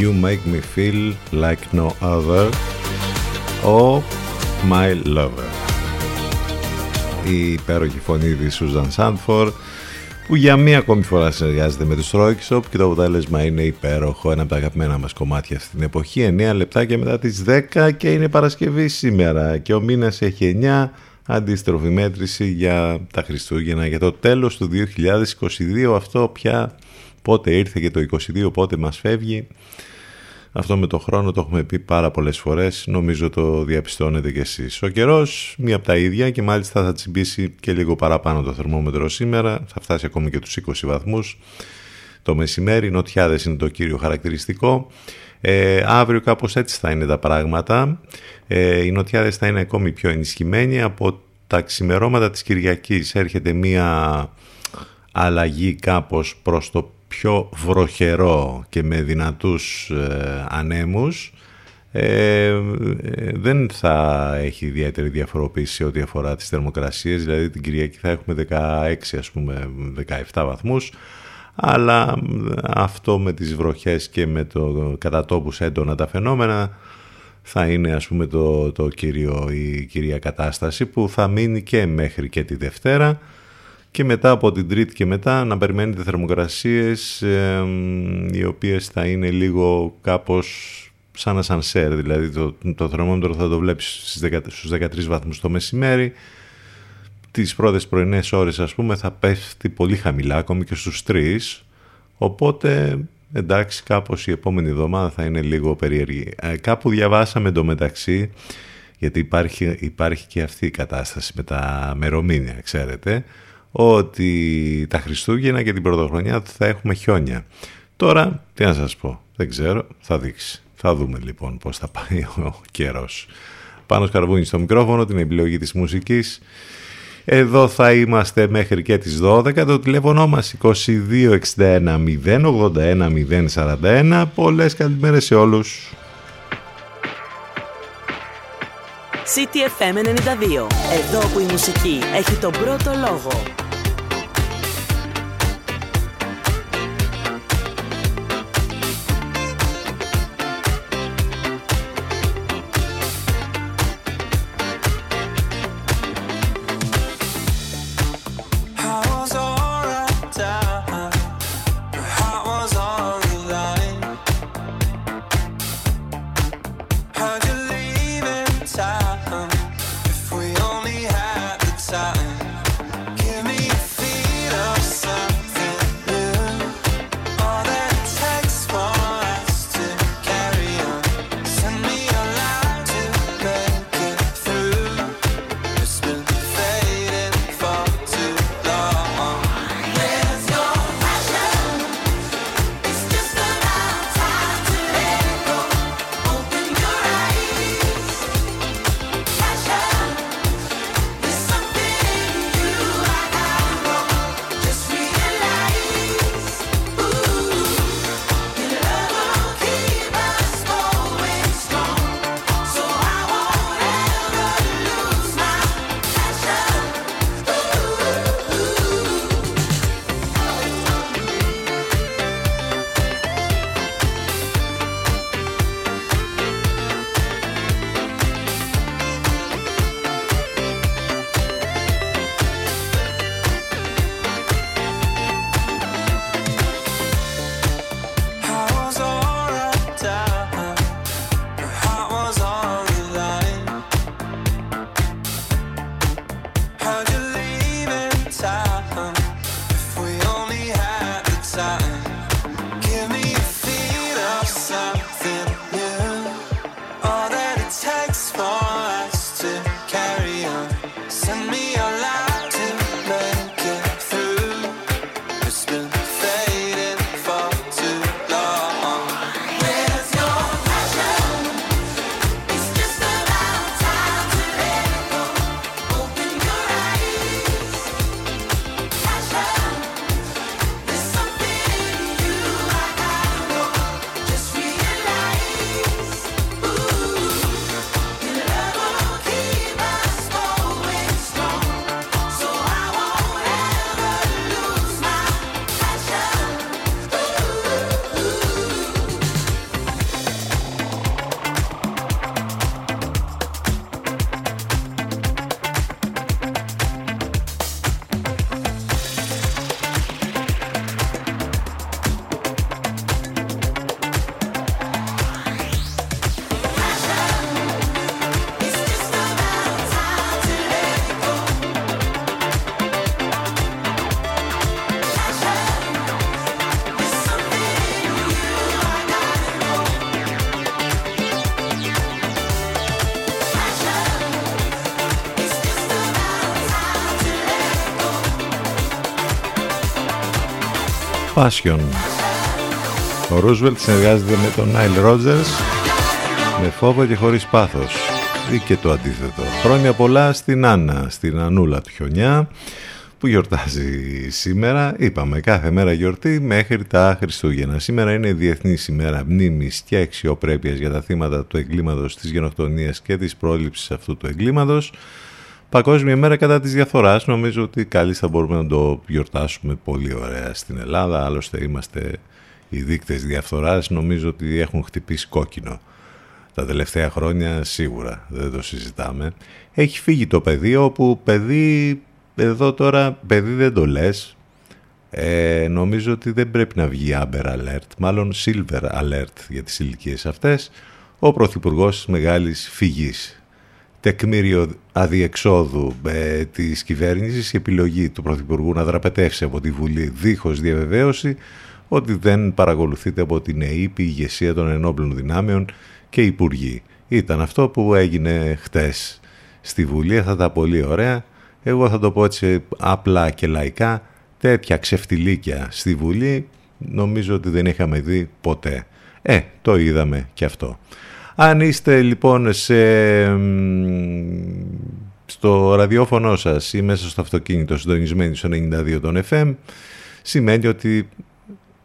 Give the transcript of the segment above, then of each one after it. You Make Me Feel Like No Other, ο My Lover. Η υπέροχη φωνή της Susan Sanford, που για μία ακόμη φορά συνεργάζεται με τους Röyksopp και το αποτέλεσμα είναι υπέροχο. Ένα από τα αγαπημένα μας κομμάτια αυτή την εποχή. 9 λεπτάκια μετά τις 10 και είναι Παρασκευή σήμερα και ο μήνας έχει 9. Αντίστροφη μέτρηση για τα Χριστούγεννα, για το τέλος του 2022. Αυτό πια πότε ήρθε και το 22 πότε μας φεύγει. Αυτό με το χρόνο το έχουμε πει πάρα πολλές φορές. Νομίζω το διαπιστώνετε κι εσείς. Ο καιρός μία από τα ίδια και μάλιστα θα τσιμπήσει και λίγο παραπάνω το θερμόμετρο σήμερα. Θα φτάσει ακόμη και τους 20 βαθμούς το μεσημέρι. Νοτιάδες είναι το κύριο χαρακτηριστικό. Αύριο κάπως έτσι θα είναι τα πράγματα. Οι νοτιάδες θα είναι ακόμη πιο ενισχυμένοι. Από τα ξημερώματα της Κυριακής έρχεται μία αλλαγή κάπως προς το πιο βροχερό και με δυνατούς ανέμους. Δεν θα έχει ιδιαίτερη διαφοροποίηση ό,τι αφορά τις θερμοκρασίες. Δηλαδή την Κυριακή θα έχουμε 16, ας πούμε 17 βαθμούς. Αλλά αυτό με τις βροχές και με το κατά τόπους έντονα τα φαινόμενα θα είναι, ας πούμε, το κύριο, η κυρία κατάσταση που θα μείνει και μέχρι και τη Δευτέρα, και μετά από την Τρίτη και μετά να περιμένετε θερμοκρασίες οι οποίες θα είναι λίγο κάπως σαν ασανσέρ, δηλαδή το θερμόμετρο θα το βλέπεις στους 13 βαθμούς το μεσημέρι. Τις πρώτες πρωινές ώρες, ας πούμε, θα πέφτει πολύ χαμηλά, ακόμη και στους 3. Οπότε, εντάξει, κάπως η επόμενη εβδομάδα θα είναι λίγο περίεργη. Κάπου διαβάσαμε εντωμεταξύ, γιατί υπάρχει και αυτή η κατάσταση με τα μερομήνια, ξέρετε, ότι τα Χριστούγεννα και την Πρωτοχρονιά θα έχουμε χιόνια. Τώρα, τι να σας πω, δεν ξέρω, θα δείξει. Θα δούμε λοιπόν πώς θα πάει ο καιρός. Πάνος Καρβούνης στο μικρόφωνο, την επιλογή της μουσικής. Εδώ θα είμαστε μέχρι και τις 12. Το τηλέφωνο μας 2261 081 041. Πολλές καλημέρες σε όλους. CTFM 92. Εδώ που η μουσική έχει τον πρώτο λόγο. Time, if we only had the time, give me Fashion. Ο Roosevelt συνεργάζεται με τον Nile Rodgers με φόβο και χωρίς πάθος ή και το αντίθετο. Χρόνια πολλά στην Άννα, στην Ανούλα του Χιονιά, που γιορτάζει σήμερα. Είπαμε κάθε μέρα γιορτή μέχρι τα Χριστούγεννα. Σήμερα είναι η Διεθνής ημέρα μνήμης και αξιοπρέπειας για τα θύματα του εγκλήματος, της γενοκτονίας και της πρόληψης αυτού του εγκλήματος. Παγκόσμια ημέρα κατά της διαφθοράς. Νομίζω ότι καλής θα μπορούμε να το γιορτάσουμε πολύ ωραία στην Ελλάδα. Άλλωστε είμαστε οι δείκτες διαφθοράς. Νομίζω ότι έχουν χτυπήσει κόκκινο τα τελευταία χρόνια, σίγουρα, δεν το συζητάμε. Έχει φύγει το πεδίο που εδώ τώρα παιδί δεν το λες. Νομίζω ότι δεν πρέπει να βγει Amber Alert, μάλλον Silver Alert για τις ηλικίες αυτές. Ο πρωθυπουργός της μεγάλης φυγής, τεκμήριο αδιεξόδου της κυβέρνησης, η επιλογή του πρωθυπουργού να δραπετεύσει από τη Βουλή δίχως διαβεβαίωση ότι δεν παρακολουθείται από την ΕΥΠ η ηγεσία των ενόπλων δυνάμεων και οι υπουργοί. Ήταν αυτό που έγινε χτες στη Βουλή, θα τα πολύ ωραία. Εγώ θα το πω έτσι απλά και λαϊκά, τέτοια ξεφτιλίκια στη Βουλή νομίζω ότι δεν είχαμε δει ποτέ. Το είδαμε και αυτό. Αν είστε λοιπόν στο ραδιόφωνο σας ή μέσα στο αυτοκίνητο συντονισμένοι στο 92 των FM, σημαίνει ότι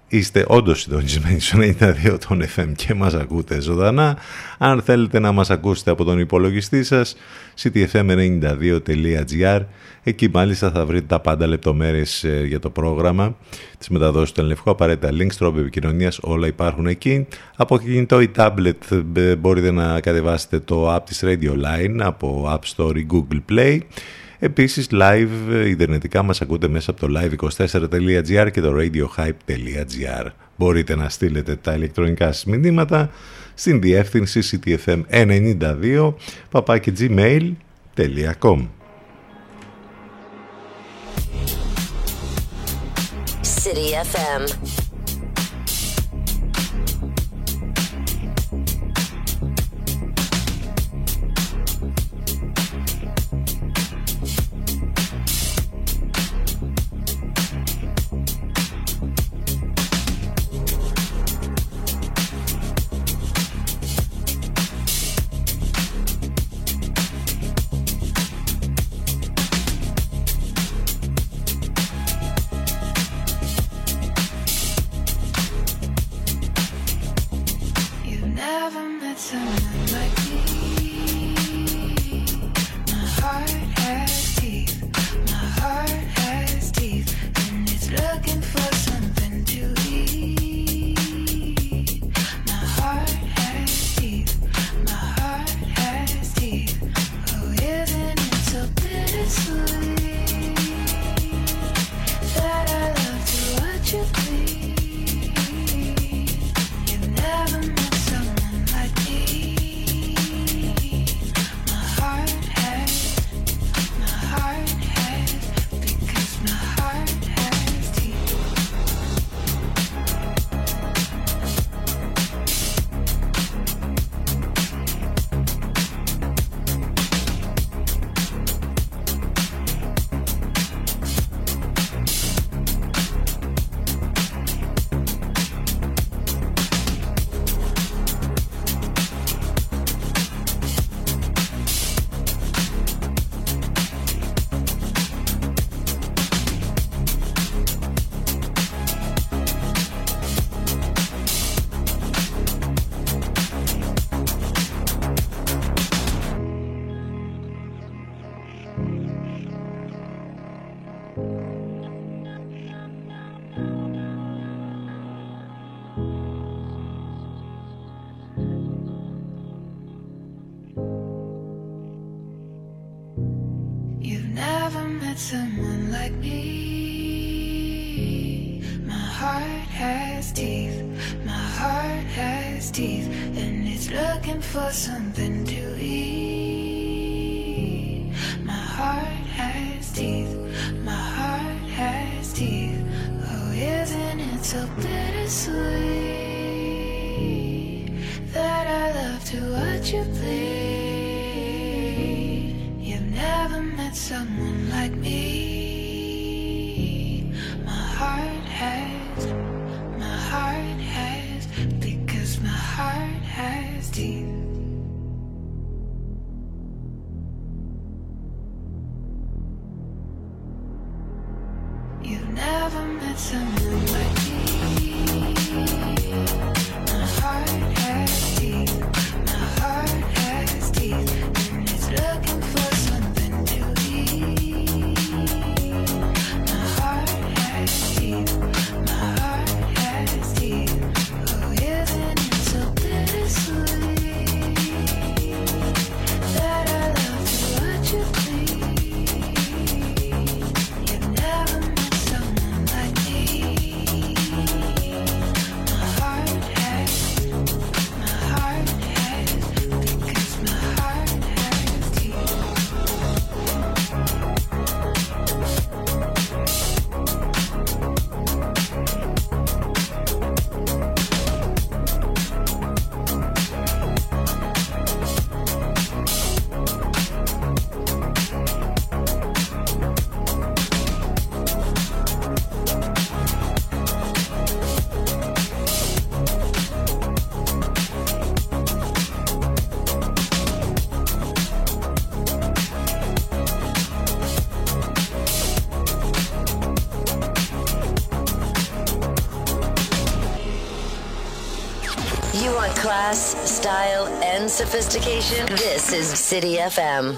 είστε όντως συντονισμένοι στο 92 των FM και μας ακούτε ζωντανά. Αν θέλετε να μας ακούσετε από τον υπολογιστή σας, cityfm92.gr. Εκεί μάλιστα θα βρείτε τα πάντα, λεπτομέρειες για το πρόγραμμα της μεταδόσης του Ενλευκού, απαραίτητα links, τρόποι επικοινωνίας, όλα υπάρχουν εκεί. Από κινητό ή tablet μπορείτε να κατεβάσετε το app της Radio Line από App Store ή Google Play. Επίσης, live, ιντερνετικά μας ακούτε μέσα από το live24.gr και το radiohype.gr. Μπορείτε να στείλετε τα ηλεκτρονικά σας μηνύματα στην διεύθυνση ctfm92@gmail.com. Someone like me, my heart has 16. You've never met someone like me. My heart has teeth, my heart has teeth, and it's looking for something to eat. My heart has teeth, my heart has teeth. Oh, isn't it so bittersweet that I love you, what you think? Class, style, and sophistication. This is City FM.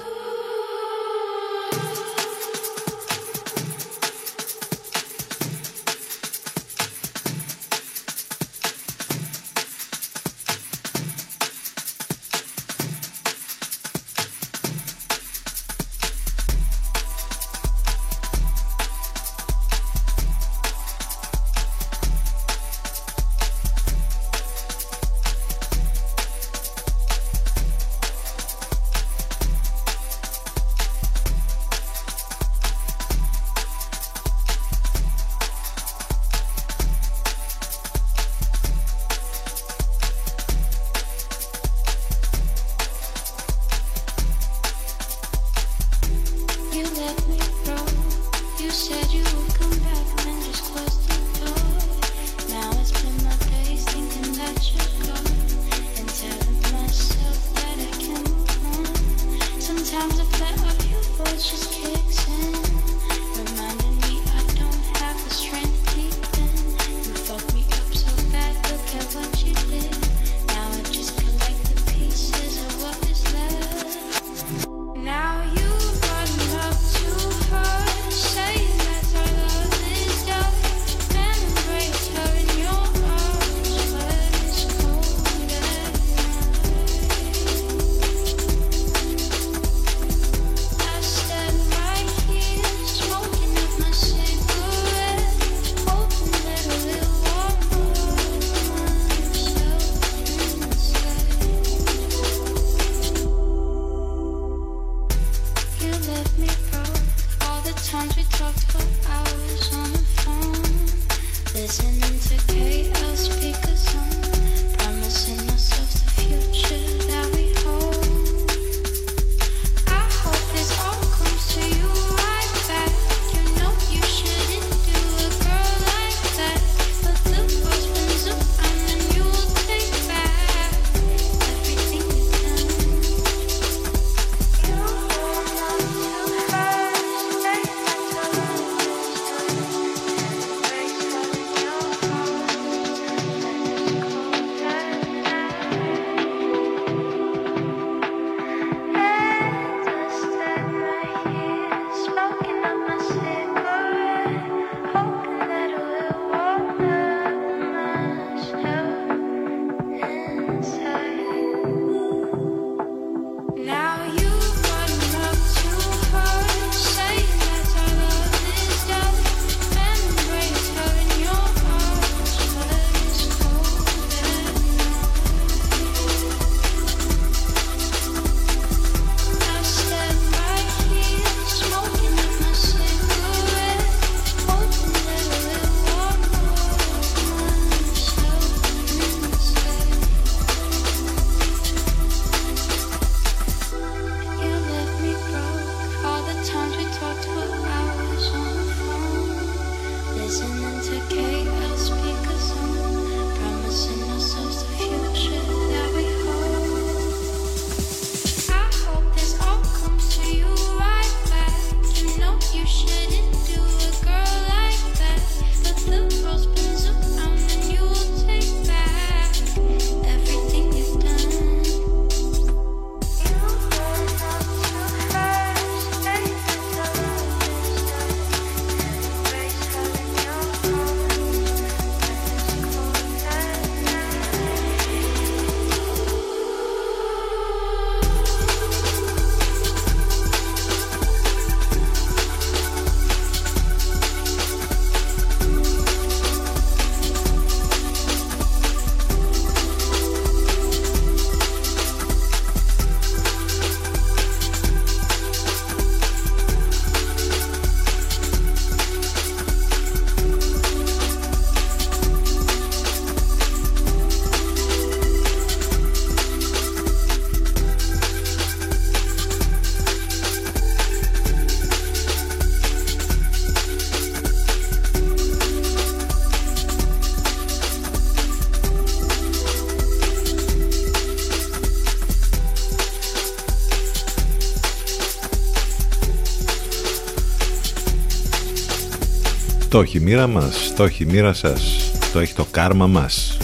Το έχει η μοίρα μας, το έχει η μοίρα σας, το έχει το κάρμα μας.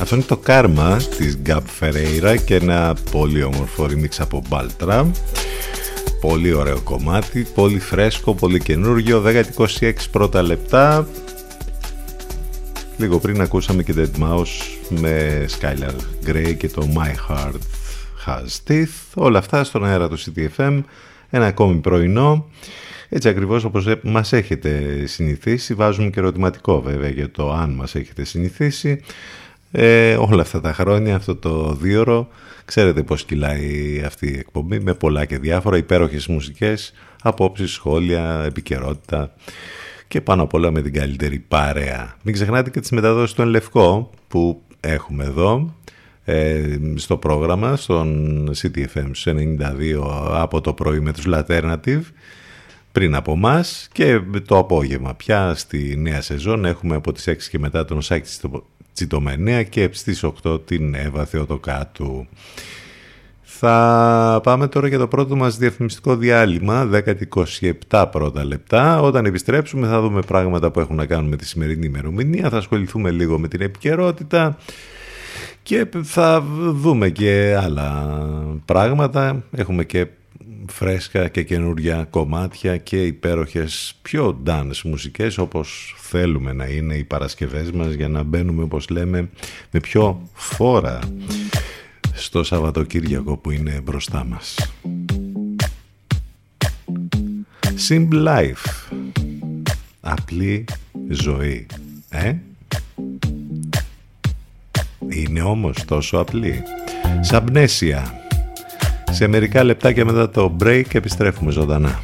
Αυτό είναι το κάρμα της Gab Ferreira και ένα πολύ όμορφο remix από Baltra. Πολύ ωραίο κομμάτι, πολύ φρέσκο, πολύ καινούργιο. 10-26 πρώτα λεπτά. Λίγο πριν ακούσαμε και Dead Mouse με Skylar Grey και το My Heart Has Teeth. Όλα αυτά στον αέρα του CTFM. Ένα ακόμη πρωινό. Έτσι ακριβώς όπως μας έχετε συνηθίσει. Βάζουμε και ερωτηματικό βέβαια για το αν μας έχετε συνηθίσει. Όλα αυτά τα χρόνια, αυτό το δίωρο, ξέρετε πώς κυλάει αυτή η εκπομπή με πολλά και διάφορα, υπέροχες μουσικές, απόψεις, σχόλια, επικαιρότητα και πάνω απ' όλα με την καλύτερη παρέα. Μην ξεχνάτε και τις μεταδόσεις στον Λευκό που έχουμε εδώ στο πρόγραμμα, στον CTFM 92 από το πρωί με τους Alternative πριν από μας, και το απόγευμα πια στη νέα σεζόν έχουμε από τις 6 και μετά τον Σάκη Τσιτομενέα και στις 8 την Εύα Θεοδοκάτου. Θα πάμε τώρα για το πρώτο μας διαφημιστικό διάλειμμα, 10-27 πρώτα λεπτά. Όταν επιστρέψουμε θα δούμε πράγματα που έχουν να κάνουν με τη σημερινή ημερομηνία, θα ασχοληθούμε λίγο με την επικαιρότητα και θα δούμε και άλλα πράγματα. Έχουμε και φρέσκα και καινούρια κομμάτια και υπέροχες πιο dance μουσικές, όπως θέλουμε να είναι οι Παρασκευές μας, για να μπαίνουμε, όπως λέμε, με πιο φόρα στο Σαββατοκύριακο που είναι μπροστά μας. Simple life, απλή ζωή, είναι όμως τόσο απλή. Σαμπνέσια. Σε μερικά λεπτά και μετά το break επιστρέφουμε ζωντανά.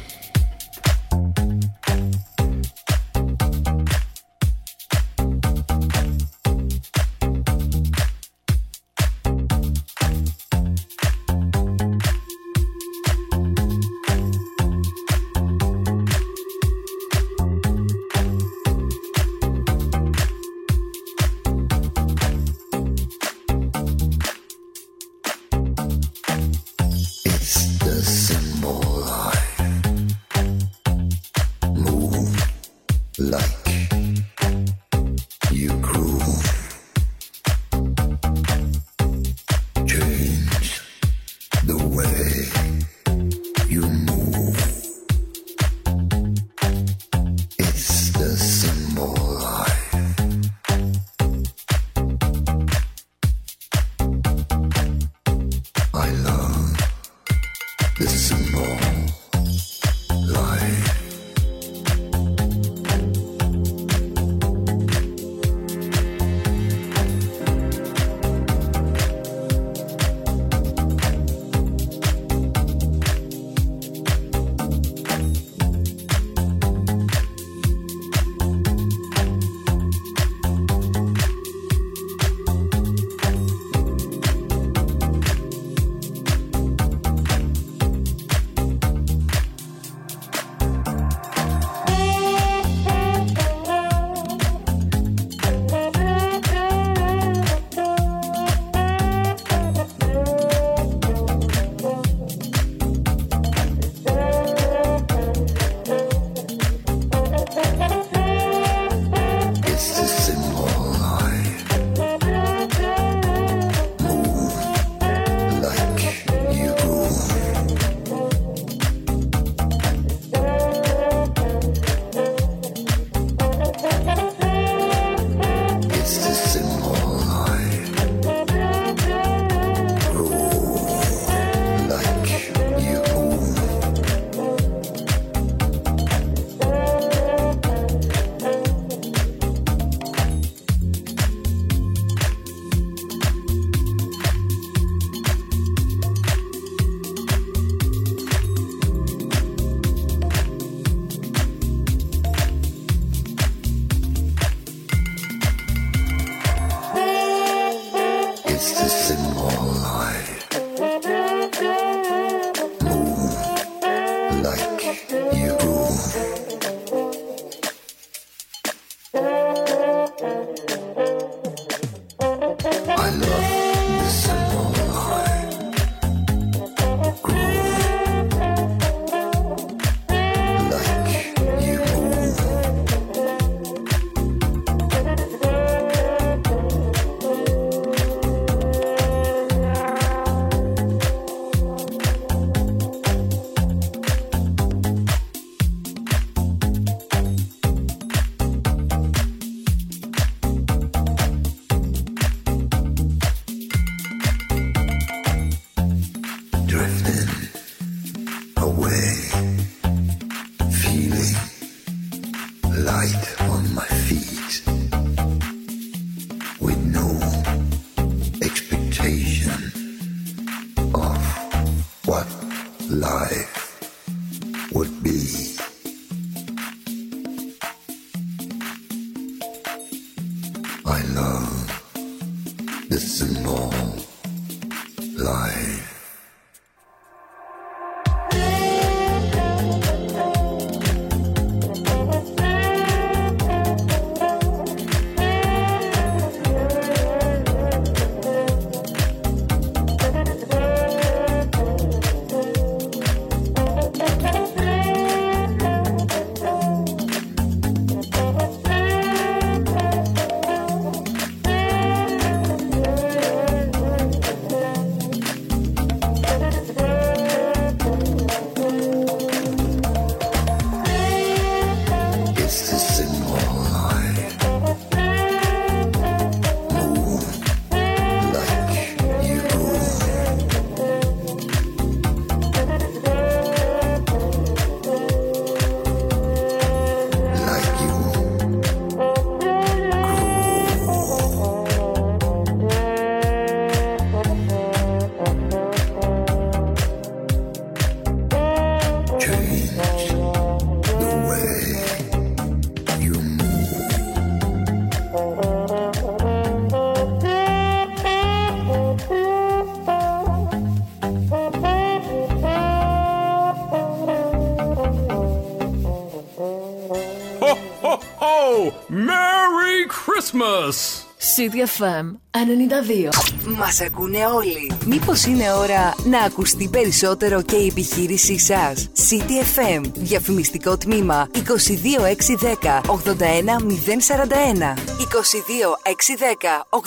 away, feeling light on my feet, with no expectation of what life would be. I love the symbol life. CTFM 92. Μας ακούνε όλοι. Μήπως είναι ώρα να ακουστεί περισσότερο και η επιχείρησή σας? CTFM, διαφημιστικό τμήμα 22610 81041. 22610 81041.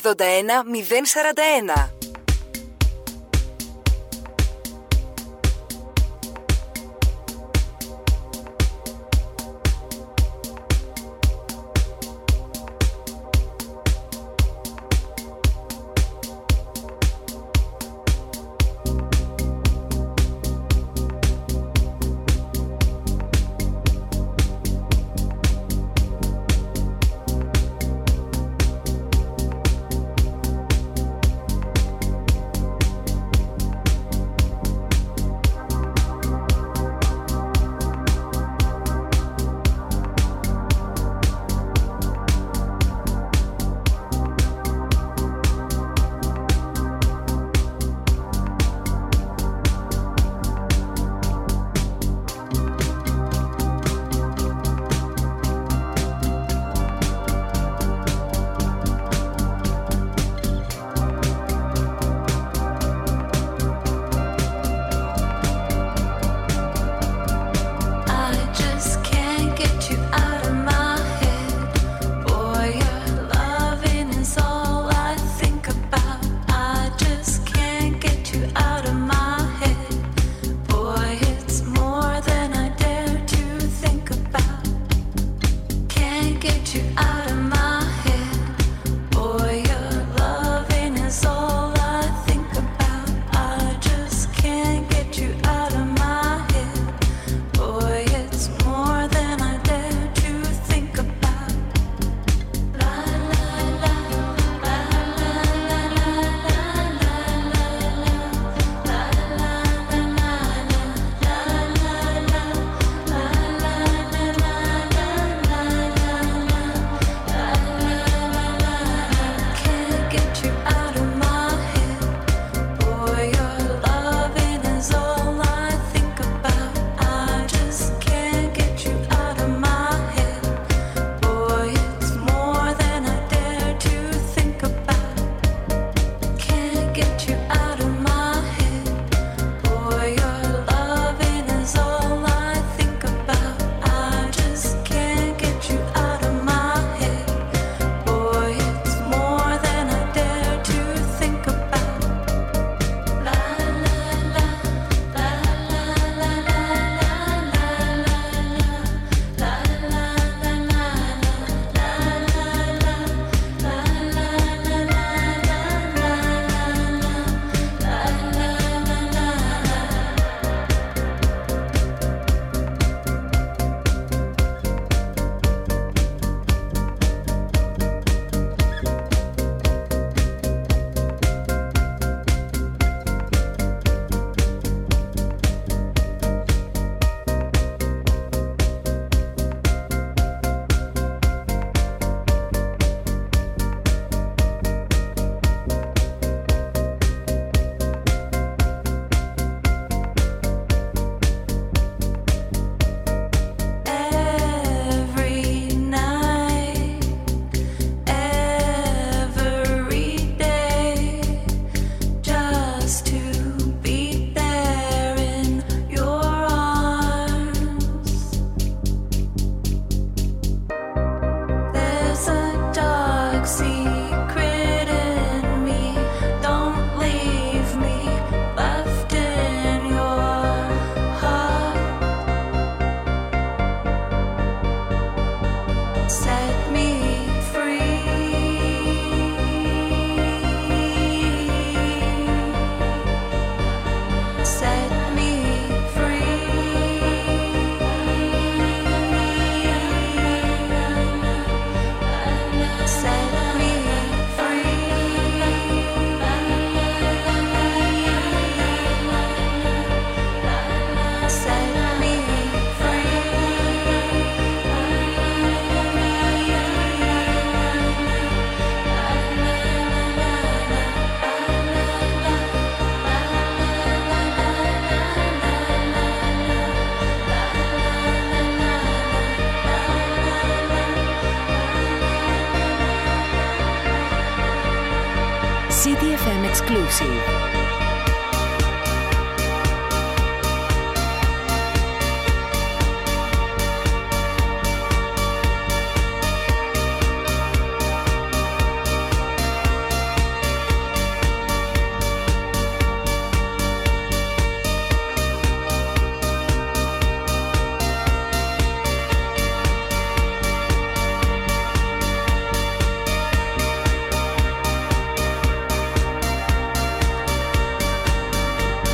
exclusive.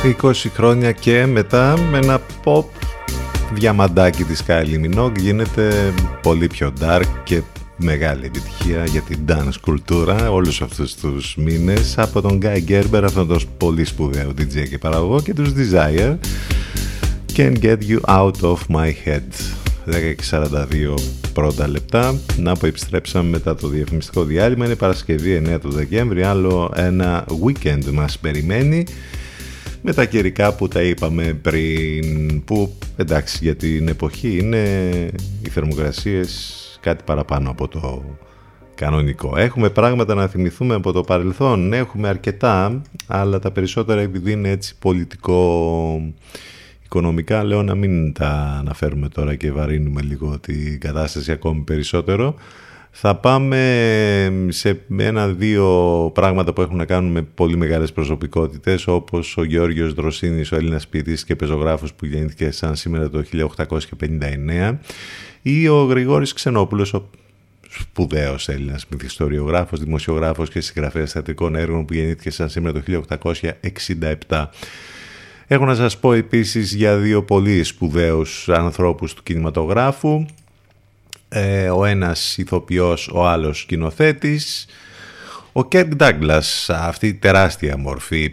Και 20 χρόνια και μετά με ένα pop διαμαντάκι της Kylie Minogue γίνεται πολύ πιο dark και μεγάλη επιτυχία για την dance κουλτούρα όλους αυτούς τους μήνες από τον Guy Gerber, αυτόν τον πολύ σπουδαίο DJ και παραγωγό, και τους Desire Can't Get You Out of My Head. 10:42 πρώτα λεπτά. Να που επιστρέψαμε μετά το διαφημιστικό διάλειμμα. Είναι Παρασκευή 9 του Δεκέμβρη. Άλλο ένα weekend μας περιμένει με τα καιρικά που τα είπαμε πριν, που εντάξει για την εποχή είναι οι θερμοκρασίες κάτι παραπάνω από το κανονικό. Έχουμε πράγματα να θυμηθούμε από το παρελθόν, έχουμε αρκετά, αλλά τα περισσότερα επειδή είναι έτσι πολιτικο-οικονομικά λέω να μην τα αναφέρουμε τώρα και βαρύνουμε λίγο την κατάσταση ακόμη περισσότερο. Θα πάμε σε ένα-δύο πράγματα που έχουν να κάνουν με πολύ μεγάλες προσωπικότητες, όπως ο Γεώργιος Δροσίνης, ο Έλληνας ποιητής και πεζογράφος που γεννήθηκε σαν σήμερα το 1859, ή ο Γρηγόρης Ξενόπουλος, ο σπουδαίος Έλληνας μυθιστοριογράφος, δημοσιογράφος και συγγραφέας θεατρικών έργων που γεννήθηκε σαν σήμερα το 1867. Έχω να σας πω επίσης για δύο πολύ σπουδαίους ανθρώπους του κινηματογράφου. Ο ένας ηθοποιός, ο άλλος σκηνοθέτης. Ο Kirk Douglas, αυτή η τεράστια μορφή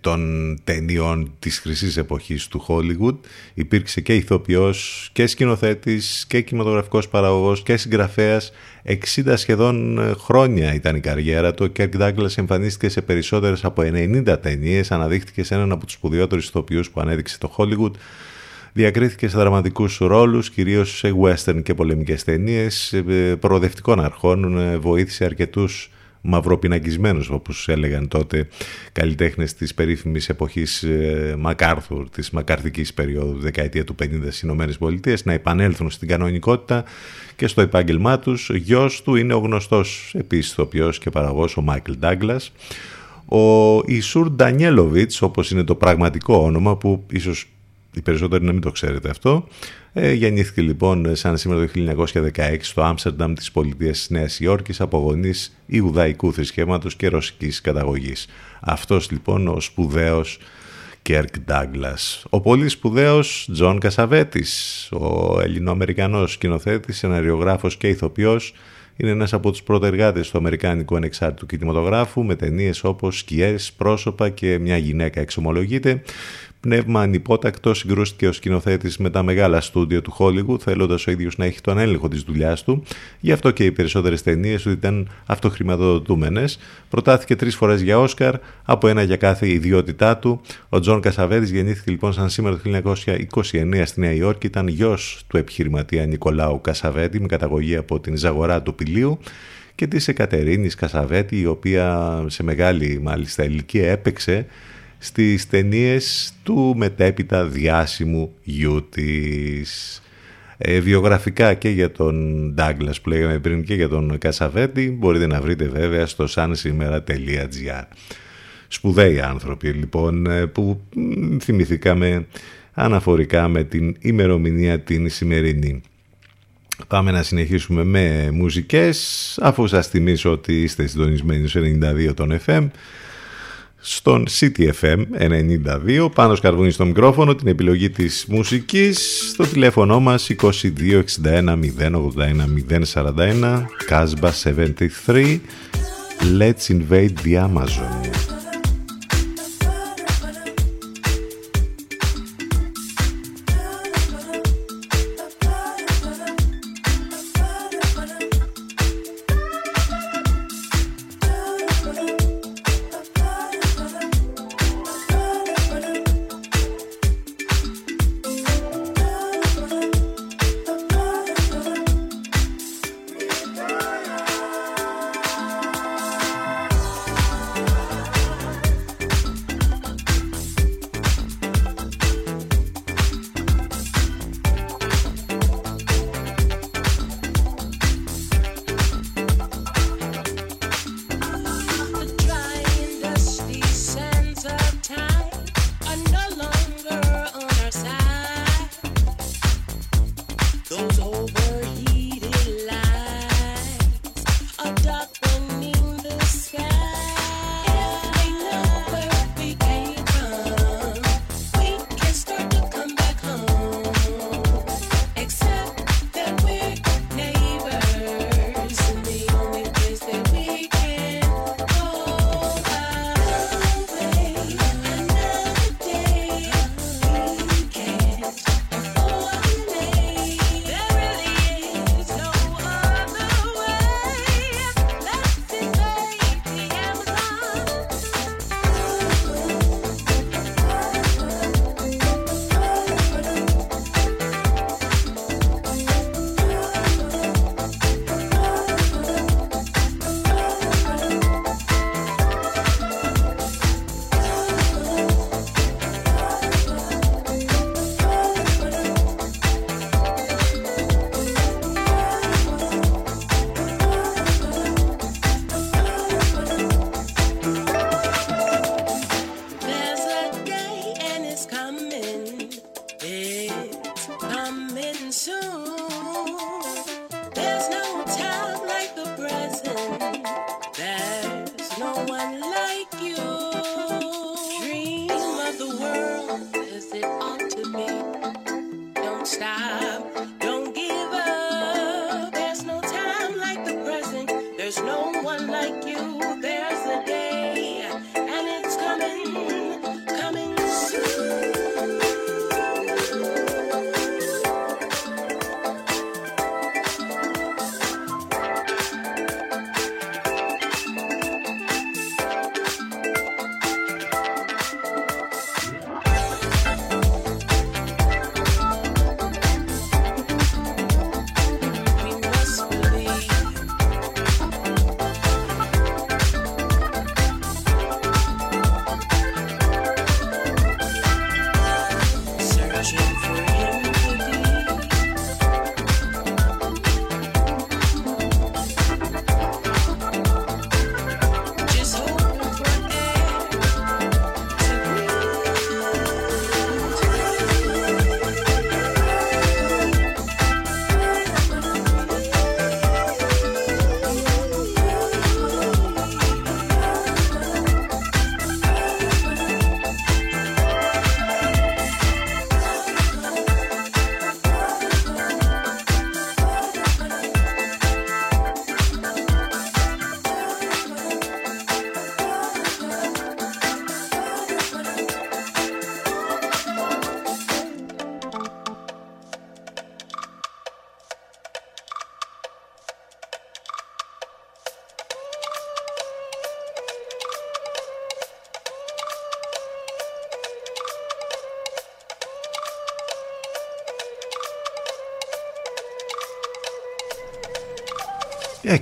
των ταινιών της χρυσής εποχής του Hollywood, υπήρξε και ηθοποιός και σκηνοθέτης και κινηματογραφικός παραγωγός και συγγραφέας. 60 σχεδόν χρόνια ήταν η καριέρα του. Ο Kirk Douglas εμφανίστηκε σε περισσότερες από 90 ταινίες, αναδείχθηκε σε έναν από τους σπουδαιότερους ηθοποιούς που ανέδειξε το Hollywood. Διακρίθηκε σε δραματικούς ρόλους, κυρίως σε western και πολεμικές ταινίες, προοδευτικών αρχών, βοήθησε αρκετούς μαυροπινακισμένους, όπως έλεγαν τότε, καλλιτέχνες της περίφημης εποχής Μακάρθουρ, της μακαρθικής περίοδου, δεκαετία του 50 στις Ηνωμένες Πολιτείες, να επανέλθουν στην κανονικότητα και στο επάγγελμά τους. Γιος του είναι ο γνωστός επίσης ηθοποιός και παραγωγός, ο Μάικλ Ντάγκλας. Ο Ισούρ Ντανιέλοβιτς, όπως είναι το πραγματικό όνομα, που ίσως οι περισσότεροι να μην το ξέρετε αυτό. Γεννήθηκε λοιπόν σαν σήμερα το 1916 στο Άμστερνταμ της πολιτείας της Νέας Υόρκης από γονείς Ιουδαϊκού θρησκεύματος και ρωσικής καταγωγής. Αυτός λοιπόν ο σπουδαίος Κέρκ Ντάγκλας. Ο πολύ σπουδαίος Τζον Κασαβέτης, ο ελληνοαμερικανός σκηνοθέτης, σεναριογράφος και ηθοποιός, είναι ένας από τους πρωτεργάτες του αμερικάνικου ανεξάρτητου κινηματογράφου με ταινίες όπως Σκιές, Πρόσωπα και Μια γυναίκα εξομολογείται. Πνεύμα ανυπότακτο συγκρούστηκε ο σκηνοθέτης με τα μεγάλα στούντιο του Χόλιγου, θέλοντας ο ίδιος να έχει τον έλεγχο της δουλειάς του. Γι' αυτό και οι περισσότερες ταινίες του ήταν αυτοχρηματοδοτούμενες. Προτάθηκε 3 φορές για Όσκαρ, από ένα για κάθε ιδιότητά του. Ο Τζον Κασαβέτης γεννήθηκε λοιπόν σαν σήμερα το 1929 στη Νέα Υόρκη. Ήταν γιος του επιχειρηματία Νικολάου Κασαβέτη, με καταγωγή από την Ζαγορά του Πηλίου, και της Εκατερίνης Κασαβέτη, η οποία σε μεγάλη μάλιστα ηλικία έπαιξε στις ταινίες του μετέπειτα διάσημου γιού της. Βιογραφικά και για τον Ντάγκλας που λέγαμε πριν και για τον Κασαβέτη μπορείτε να βρείτε βέβαια στο sansimera.gr. Σπουδαίοι άνθρωποι λοιπόν που θυμηθήκαμε αναφορικά με την ημερομηνία την σημερινή. Πάμε να συνεχίσουμε με μουσικές, αφού σας θυμίσω ότι είστε συντονισμένοι στο 92 των FM, στον CTFM 92, Πάνος Καρβούνης στο μικρόφωνο, την επιλογή της μουσικής, στο τηλέφωνο μας 2261 081 041, Casbah 73, Let's Invade the Amazon.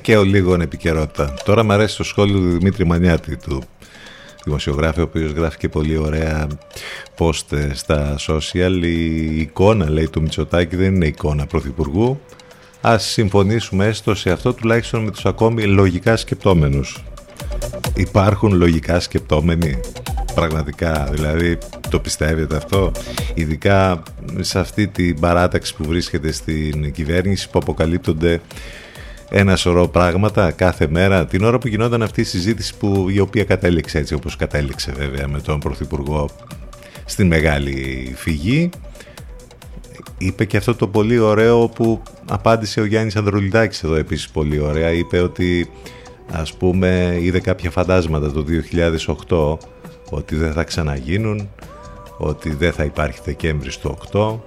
και λίγο επικαιρότητα. Τώρα μου αρέσει το σχόλιο του Δημήτρη Μανιάτη, του δημοσιογράφου, ο οποίος γράφει και πολύ ωραία post στα social. Η εικόνα, λέει, του Μητσοτάκη δεν είναι εικόνα πρωθυπουργού. Ας συμφωνήσουμε έστω σε αυτό, τουλάχιστον με τους ακόμη λογικά σκεπτόμενους. Υπάρχουν λογικά σκεπτόμενοι, πραγματικά, δηλαδή το πιστεύετε αυτό, ειδικά σε αυτή την παράταξη που βρίσκεται στην κυβέρνηση, που αποκαλύπτονται ένα σωρό πράγματα κάθε μέρα, την ώρα που γινόταν αυτή η συζήτηση που, η οποία κατέληξε έτσι όπως κατέληξε βέβαια με τον Πρωθυπουργό στην μεγάλη φυγή. Είπε και αυτό το πολύ ωραίο που απάντησε ο Γιάννης Ανδρουλιδάκης εδώ επίσης πολύ ωραία. Είπε ότι, ας πούμε, είδε κάποια φαντάσματα το 2008, ότι δεν θα ξαναγίνουν, ότι δεν θα υπάρχει Δεκέμβρης το 8.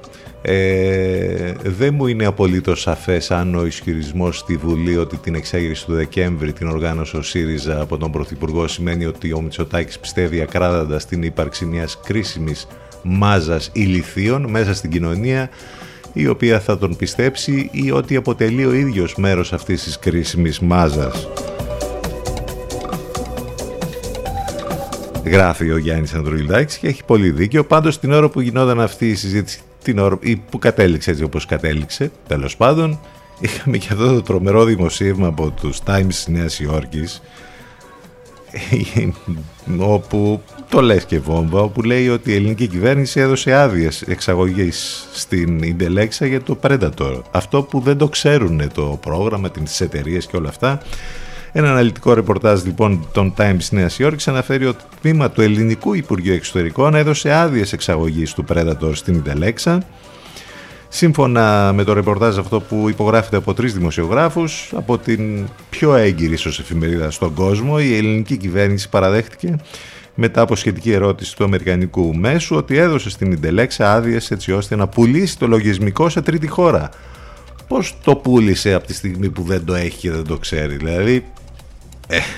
Δεν μου είναι απολύτως σαφές αν ο ισχυρισμός στη Βουλή ότι την εξέγερση του Δεκέμβρη την οργάνωσε ο ΣΥΡΙΖΑ από τον Πρωθυπουργό σημαίνει ότι ο Μητσοτάκης πιστεύει ακράδαντα στην ύπαρξη μιας κρίσιμης μάζας ηλιθίων μέσα στην κοινωνία, η οποία θα τον πιστέψει, ή ότι αποτελεί ο ίδιος μέρος αυτής της κρίσιμης μάζας. Γράφει ο Γιάννης Ανδρουλιδάκης και έχει πολύ δίκιο. Πάντως την ώρα που γινόταν αυτή η συζήτηση, την ώρα ή που κατέληξε έτσι όπως κατέληξε, τέλος πάντων, είχαμε και αυτό το τρομερό δημοσίευμα από τους Times της Νέας Υόρκης, όπου το λες και βόμβα, όπου λέει ότι η ελληνική κυβέρνηση έδωσε άδειες εξαγωγής στην Intelexia για το Predator. Αυτό που δεν το ξέρουν το πρόγραμμα, τις εταιρείες και όλα αυτά. Ένα αναλυτικό ρεπορτάζ λοιπόν των Times Νέας Υόρκης αναφέρει ότι το τμήμα του ελληνικού Υπουργείου Εξωτερικών έδωσε άδειες εξαγωγής του Predator στην Intelexia. Σύμφωνα με το ρεπορτάζ αυτό, που υπογράφεται από 3 δημοσιογράφους από την πιο έγκυρη ίσως εφημερίδα στον κόσμο, η ελληνική κυβέρνηση παραδέχτηκε μετά από σχετική ερώτηση του αμερικανικού μέσου ότι έδωσε στην Intelexia άδειες έτσι ώστε να πουλήσει το λογισμικό σε τρίτη χώρα. Πώς το πούλησε από τη στιγμή που δεν το έχει και δεν το ξέρει? Δηλαδή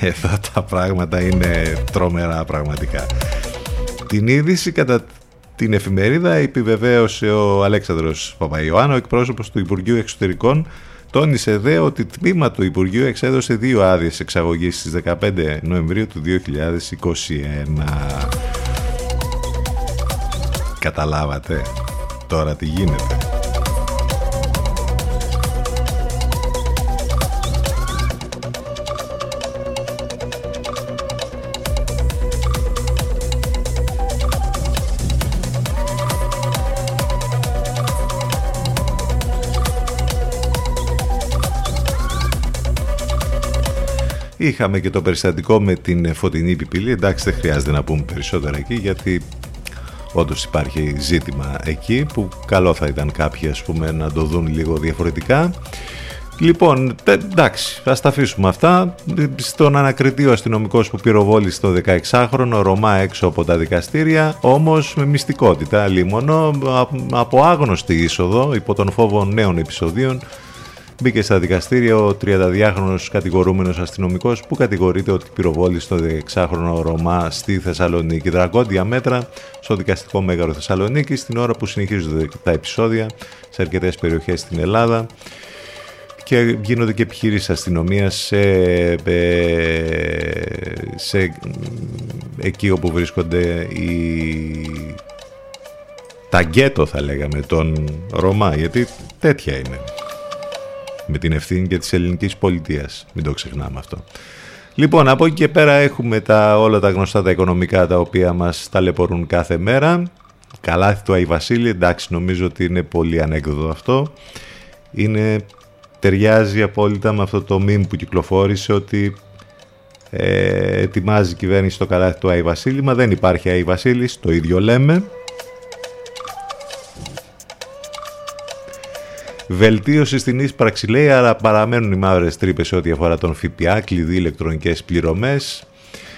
αυτά τα πράγματα είναι τρομερά πραγματικά. Την είδηση κατά την εφημερίδα επιβεβαίωσε ο Αλέξανδρος Παπαϊωάννου, εκπρόσωπος του Υπουργείου Εξωτερικών. Τόνισε δε ότι τμήμα του Υπουργείου εξέδωσε 2 άδειες εξαγωγής στις 15 Νοεμβρίου του 2021. Καταλάβατε τώρα τι γίνεται? Είχαμε και το περιστατικό με την Φωτεινή Πιπίλη. Εντάξει, δεν χρειάζεται να πούμε περισσότερα εκεί, γιατί όντως υπάρχει ζήτημα εκεί που καλό θα ήταν κάποιοι, ας πούμε, να το δουν λίγο διαφορετικά. Λοιπόν, εντάξει, ας τα αφήσουμε αυτά. Στον ανακριτή ο αστυνομικός που πυροβόλησε το 16χρονο Ρωμά έξω από τα δικαστήρια, όμως με μυστικότητα λίμωνο, από άγνωστη είσοδο, υπό τον φόβο νέων επεισοδίων. Μπήκε στα δικαστήρια ο 32χρονος κατηγορούμενος αστυνομικός που κατηγορείται ότι πυροβόλησε το 16χρονο Ρωμά στη Θεσσαλονίκη. Δρακόντια μέτρα στο δικαστικό μέγαρο Θεσσαλονίκης την ώρα που συνεχίζονται τα επεισόδια σε αρκετές περιοχές στην Ελλάδα και γίνονται και επιχειρήσεις αστυνομίας σε εκεί όπου βρίσκονται τα γκέτο, θα λέγαμε, των Ρωμά, γιατί τέτοια είναι. Με την ευθύνη και της ελληνικής πολιτείας. Μην το ξεχνάμε αυτό. Λοιπόν, από εκεί και πέρα έχουμε όλα τα γνωστά τα οικονομικά, τα οποία μας ταλαιπωρούν κάθε μέρα. Καλάθι του Άι Βασίλη, εντάξει, νομίζω ότι είναι πολύ ανέκδοτο αυτό. Ταιριάζει απόλυτα με αυτό το meme που κυκλοφόρησε, ότι ετοιμάζει η κυβέρνηση το καλάθι του Άι Βασίλη, μα δεν υπάρχει Άι Βασίλης, το ίδιο λέμε. Βελτίωση στην ίσπραξη, λέει, αλλά παραμένουν οι μαύρες τρύπες σε ό,τι αφορά τον ΦΠΑ, κλειδί, ηλεκτρονικές πληρωμές,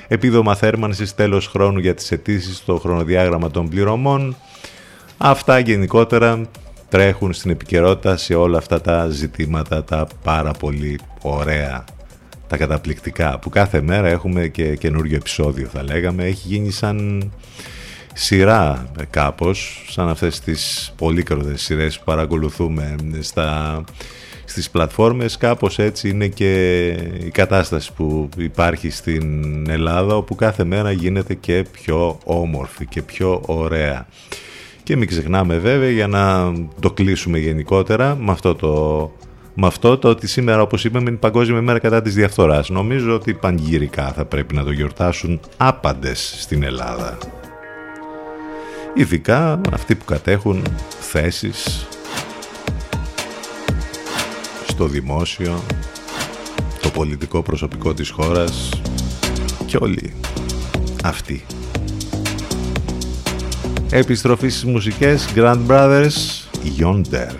επίδομα θέρμανσης, τέλος χρόνου για τις αιτήσεις στο χρονοδιάγραμμα των πληρωμών. Αυτά γενικότερα τρέχουν στην επικαιρότητα σε όλα αυτά τα ζητήματα, τα πάρα πολύ ωραία, τα καταπληκτικά, που κάθε μέρα έχουμε και καινούριο επεισόδιο, θα λέγαμε. Έχει γίνει σαν σειρά κάπως, σαν αυτές τις πολύκροτες σειρές που παρακολουθούμε στις πλατφόρμες. Κάπως έτσι είναι και η κατάσταση που υπάρχει στην Ελλάδα, όπου κάθε μέρα γίνεται και πιο όμορφη και πιο ωραία. Και μην ξεχνάμε βέβαια, για να το κλείσουμε γενικότερα με αυτό το ότι σήμερα, όπως είπαμε, είναι η Παγκόσμια ημέρα κατά της διαφθοράς. Νομίζω ότι πανηγυρικά θα πρέπει να το γιορτάσουν άπαντες στην Ελλάδα. Ειδικά αυτοί που κατέχουν θέσεις στο δημόσιο, το πολιτικό προσωπικό της χώρας και όλοι αυτοί. Επιστροφή στις μουσικές, Grand Brothers, Yonder.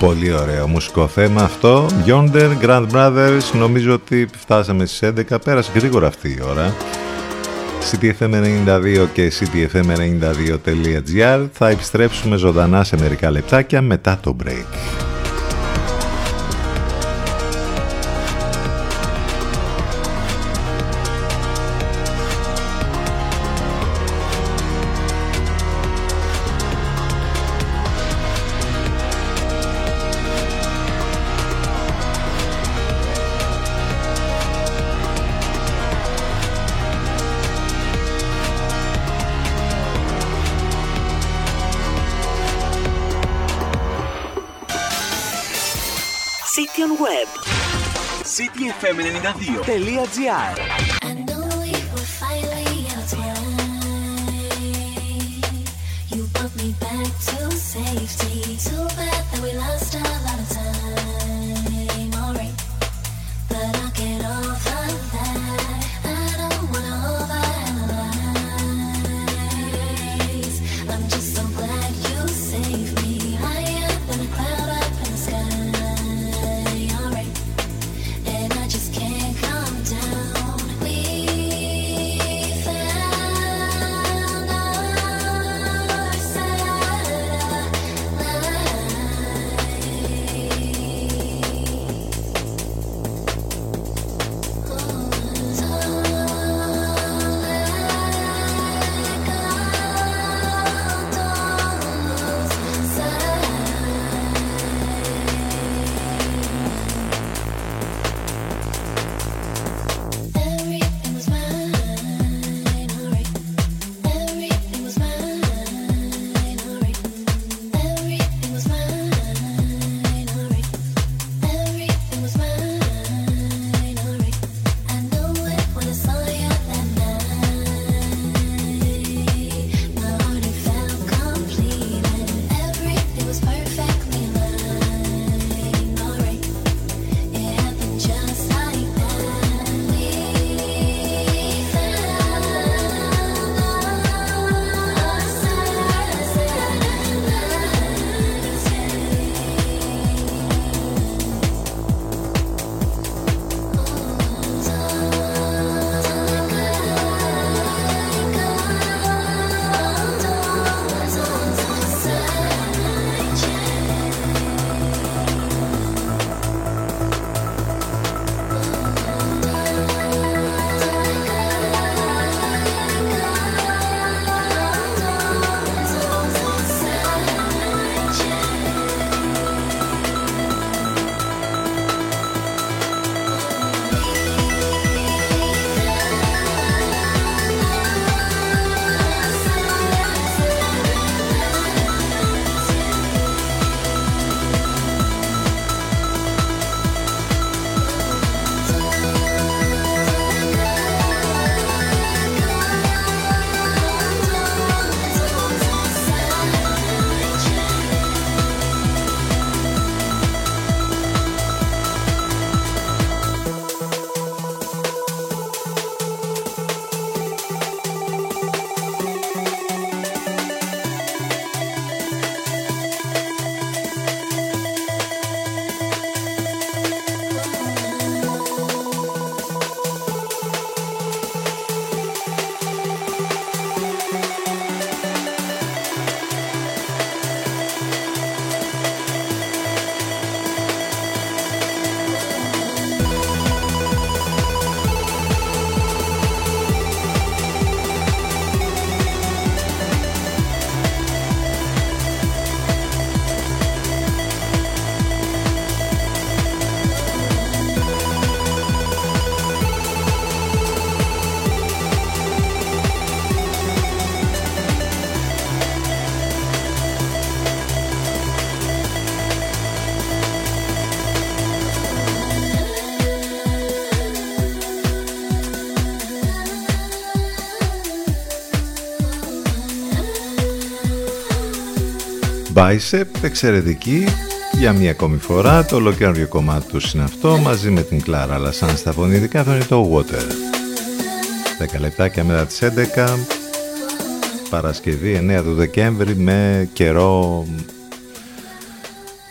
Πολύ ωραίο μουσικό θέμα αυτό, Yonder, Grand Brothers. Νομίζω ότι φτάσαμε στις 11, πέρασε γρήγορα αυτή η ώρα. CTFM92 και CTFM92.gr. Θα επιστρέψουμε ζωντανά σε μερικά λεπτάκια μετά το break. cityfm92.gr. Εξαιρετική για μία ακόμη φορά. Το ολοκαίριο κομμάτι του είναι αυτό, μαζί με την Κλάρα Λασάν στα φωνητικά. Αυτό είναι το Water. 10 λεπτάκια μετά τις 11, Παρασκευή 9 του Δεκέμβρη, με καιρό,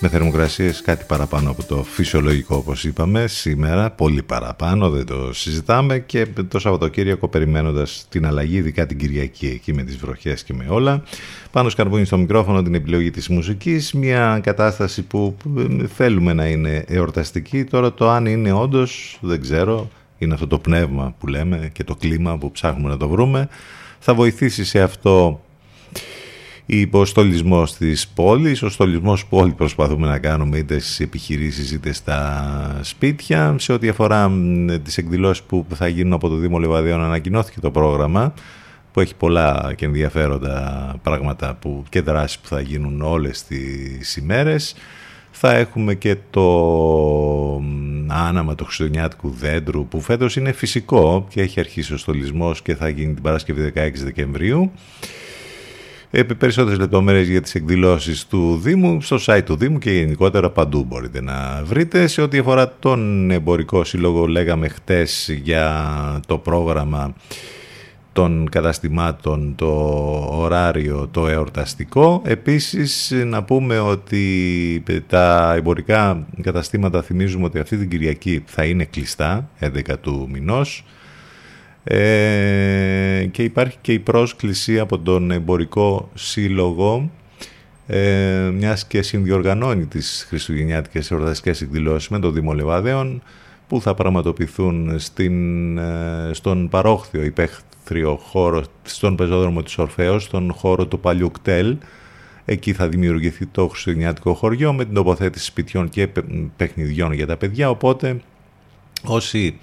με θερμοκρασίες κάτι παραπάνω από το φυσιολογικό, όπως είπαμε σήμερα, πολύ παραπάνω, δεν το συζητάμε, και το Σαββατοκύριακο περιμένοντας την αλλαγή, ειδικά την Κυριακή εκεί με τις βροχές και με όλα. Πάνος Καρβούνης στο μικρόφωνο, την επιλογή της μουσικής, μια κατάσταση που θέλουμε να είναι εορταστική. Τώρα το αν είναι όντως δεν ξέρω, είναι αυτό το πνεύμα που λέμε και το κλίμα που ψάχνουμε να το βρούμε. Θα βοηθήσει σε αυτό ο στολισμός της πόλης, ο στολισμός που όλοι προσπαθούμε να κάνουμε, είτε στις επιχειρήσεις είτε στα σπίτια. Σε ό,τι αφορά τις εκδηλώσεις που θα γίνουν από το Δήμο Λιβαδιών, ανακοινώθηκε το πρόγραμμα, που έχει πολλά και ενδιαφέροντα πράγματα και δράσεις που θα γίνουν όλες τις ημέρες. Θα έχουμε και το άναμα του χριστουγεννιάτικου δέντρου, που φέτος είναι φυσικό και έχει αρχίσει ο στολισμός και θα γίνει την Παρασκευή 16 Δεκεμβρίου. Περισσότερες λεπτομέρειες για τις εκδηλώσεις του Δήμου στο site του Δήμου και γενικότερα παντού μπορείτε να βρείτε. Σε ό,τι αφορά τον εμπορικό σύλλογο, λέγαμε χτες για το πρόγραμμα των καταστημάτων, το ωράριο, το εορταστικό. Επίσης να πούμε ότι τα εμπορικά καταστήματα, θυμίζουμε ότι αυτή την Κυριακή θα είναι κλειστά, 11 του μηνός. Και υπάρχει και η πρόσκληση από τον εμπορικό σύλλογο, μιας και συνδιοργανώνει τις χριστουγεννιάτικες εορταστικές εκδηλώσεις με το Δήμο Λεβαδέων, που θα πραγματοποιηθούν στον παρόχθιο υπαίχθριο χώρο, στον πεζόδρομο της Ορφέως, στον χώρο του παλιού κτέλ. Εκεί θα δημιουργηθεί το χριστουγεννιάτικο χωριό με την τοποθέτηση σπιτιών και παιχνιδιών για τα παιδιά, οπότε όσοι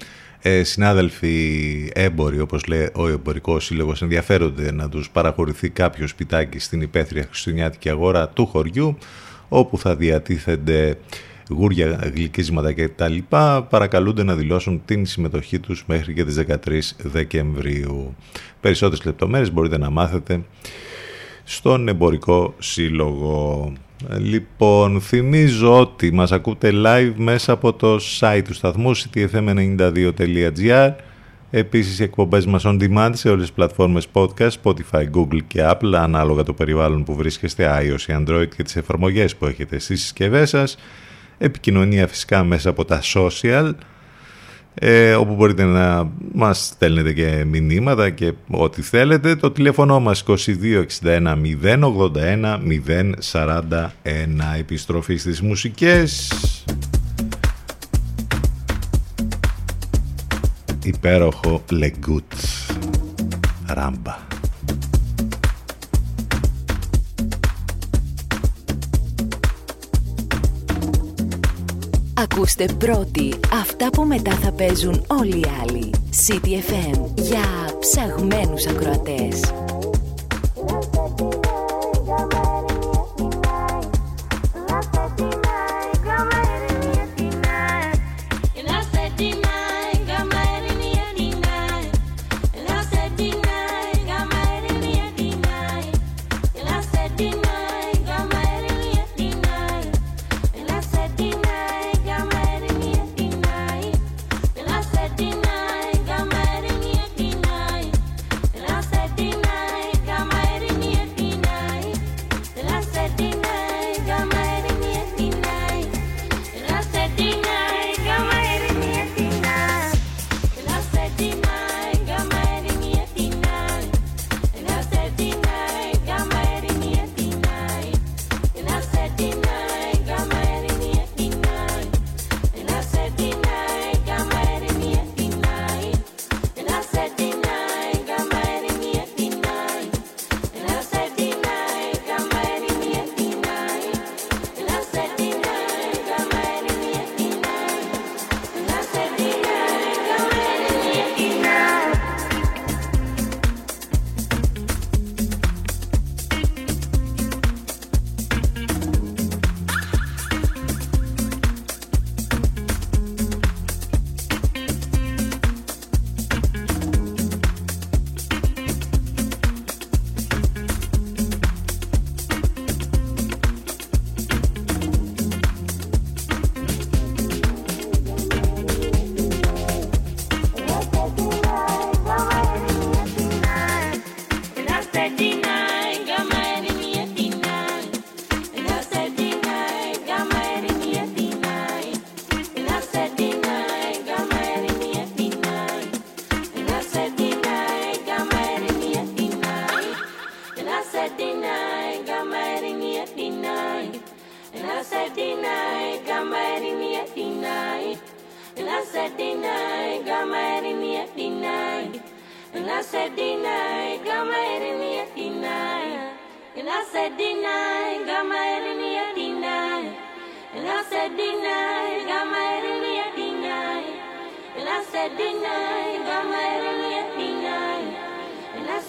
συνάδελφοι έμποροι, όπως λέει ο εμπορικός σύλλογος, ενδιαφέρονται να τους παραχωρηθεί κάποιο σπιτάκι στην υπαίθρια χριστουγεννιάτικη αγορά του χωριού, όπου θα διατίθενται γούρια, γλυκίσματα κτλ., παρακαλούνται να δηλώσουν την συμμετοχή τους μέχρι και τις 13 Δεκεμβρίου. Περισσότερες λεπτομέρειες μπορείτε να μάθετε στον εμπορικό σύλλογο. Λοιπόν, θυμίζω ότι μας ακούτε live μέσα από το site του σταθμού cityfm92.gr. Επίσης οι εκπομπές μας on demand σε όλες τις πλατφόρμες podcast, Spotify, Google και Apple, ανάλογα το περιβάλλον που βρίσκεστε, iOS, Android και τις εφαρμογές που έχετε στις συσκευές σας. Επικοινωνία φυσικά μέσα από τα social, όπου μπορείτε να μας στέλνετε και μηνύματα και ό,τι θέλετε. Το τηλέφωνο μας 2261 081 041. Επιστροφή στις μουσικές. Υπέροχο Λεγκούτ, Ράμπα. Ακούστε πρώτοι αυτά που μετά θα παίζουν όλοι οι άλλοι. CTFM για ψαγμένους ακροατές.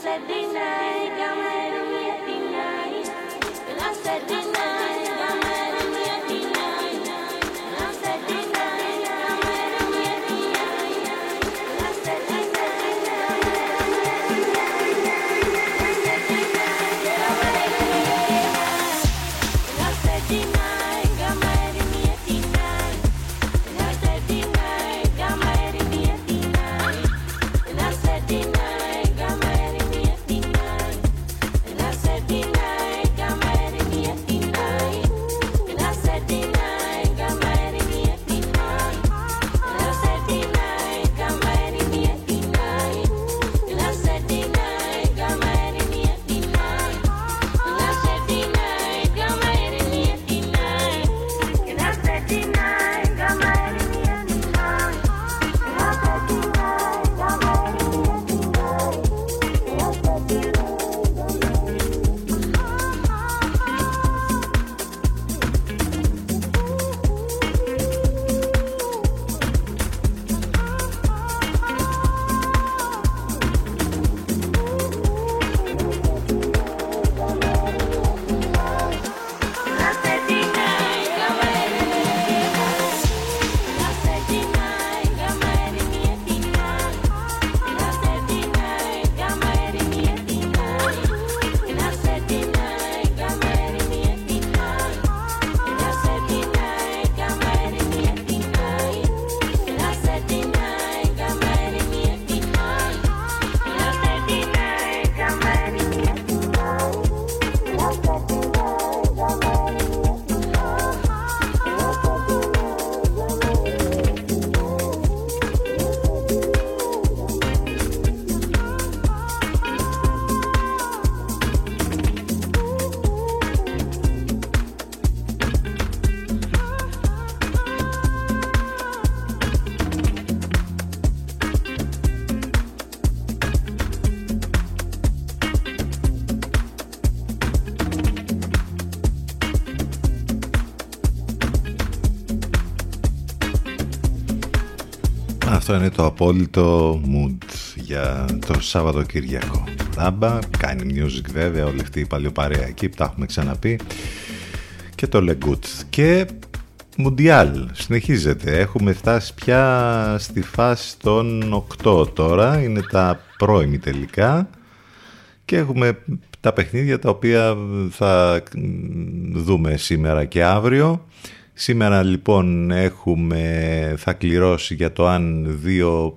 Said goodnight, I'm ready to be night. Αυτό είναι το απόλυτο mood για το Σαββατοκύριακο. Ράμπα, κάνει music βέβαια, όλη αυτή η παλιοπαρέα εκεί που τα έχουμε ξαναπεί. Και το Λεγκούτ. Και Μουντιάλ συνεχίζεται. Έχουμε φτάσει πια στη φάση των 8 τώρα. Είναι τα πρώιμη τελικά. Και έχουμε τα παιχνίδια τα οποία θα δούμε σήμερα και αύριο. Σήμερα λοιπόν θα κληρώσει για το αν δύο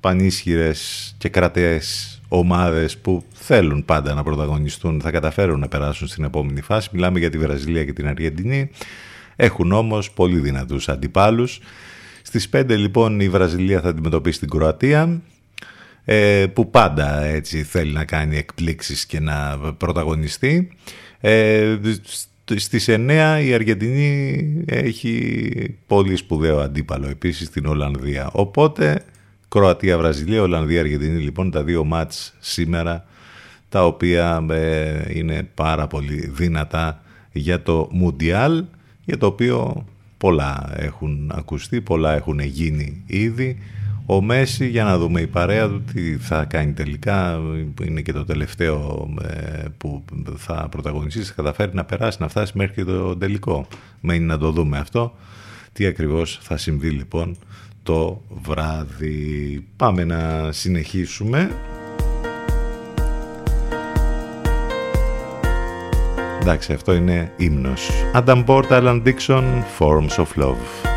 πανίσχυρες και κρατές ομάδες που θέλουν πάντα να πρωταγωνιστούν θα καταφέρουν να περάσουν στην επόμενη φάση. Μιλάμε για τη Βραζιλία και την Αργεντινή. Έχουν όμως πολύ δυνατούς αντιπάλους. Στις 5 λοιπόν η Βραζιλία θα αντιμετωπίσει την Κροατία, που πάντα έτσι θέλει να κάνει εκπλήξεις και να πρωταγωνιστεί. Στις 9 η Αργεντινή έχει πολύ σπουδαίο αντίπαλο επίσης την Ολλανδία. Οπότε Κροατία-Βραζιλία, Ολλανδία-Αργεντινή λοιπόν τα δύο μάτς σήμερα, τα οποία είναι πάρα πολύ δυνατά για το Μουντιάλ, για το οποίο πολλά έχουν ακουστεί, πολλά έχουν γίνει ήδη. Ο Μέση, για να δούμε η παρέα του τι θα κάνει τελικά, είναι και το τελευταίο που θα πρωταγωνιστήσει, θα καταφέρει να περάσει, να φτάσει μέχρι και το τελικό. Μένει να το δούμε αυτό, τι ακριβώς θα συμβεί λοιπόν το βράδυ. Πάμε να συνεχίσουμε. Εντάξει, αυτό είναι ύμνος. Adam Port, Alan Dixon, Forms of Love.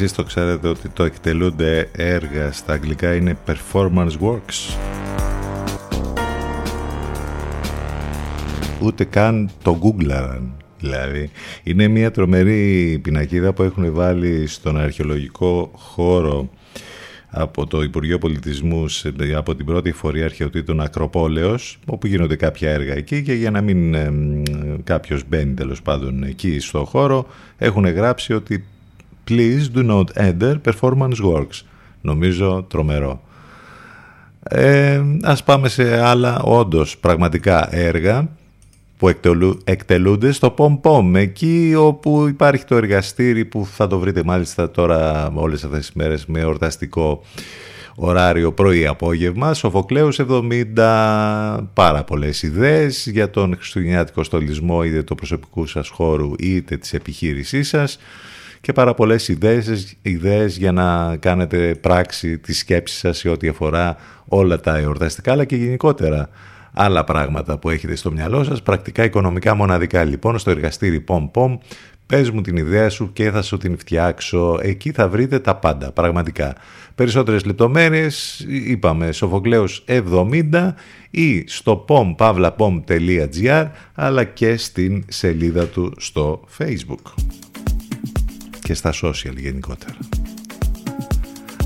Εσείς το ξέρετε ότι το εκτελούνται έργα στα αγγλικά είναι performance works. Ούτε καν το γκούγκλαραν. Δηλαδή, είναι μια τρομερή πινακίδα που έχουν βάλει στον αρχαιολογικό χώρο από το Υπουργείο Πολιτισμού από την πρώτη φορεία αρχαιοτήτων Ακροπόλεως, όπου γίνονται κάποια έργα εκεί, και για να μην κάποιος μπαίνει τέλος πάντων εκεί στο χώρο, έχουν γράψει ότι «Please do not enter performance works». Νομίζω τρομερό. Ας πάμε σε άλλα όντως πραγματικά έργα που εκτελούνται στο Πομ-Πομ, εκεί όπου υπάρχει το εργαστήρι που θα το βρείτε μάλιστα τώρα όλες αυτές τις μέρες με εορταστικό ωράριο πρωί-απόγευμα. Σοφοκλέους 70, πάρα πολλές ιδέες για τον χριστουγεννιάτικο στολισμό είτε του προσωπικού σας χώρου είτε της επιχείρησής σας, και πάρα πολλές ιδέες για να κάνετε πράξη τη σκέψη σας σε ό,τι αφορά όλα τα εορταστικά αλλά και γενικότερα άλλα πράγματα που έχετε στο μυαλό σας, πρακτικά, οικονομικά, μοναδικά. Λοιπόν, στο εργαστήρι Πομ-Πομ, πες μου την ιδέα σου και θα σου την φτιάξω. Εκεί θα βρείτε τα πάντα, πραγματικά. Περισσότερες λεπτομέρειες, είπαμε, Σοφοκλέους 70 ή στο pom.pavlapom.gr, αλλά και στην σελίδα του στο Facebook και στα social γενικότερα.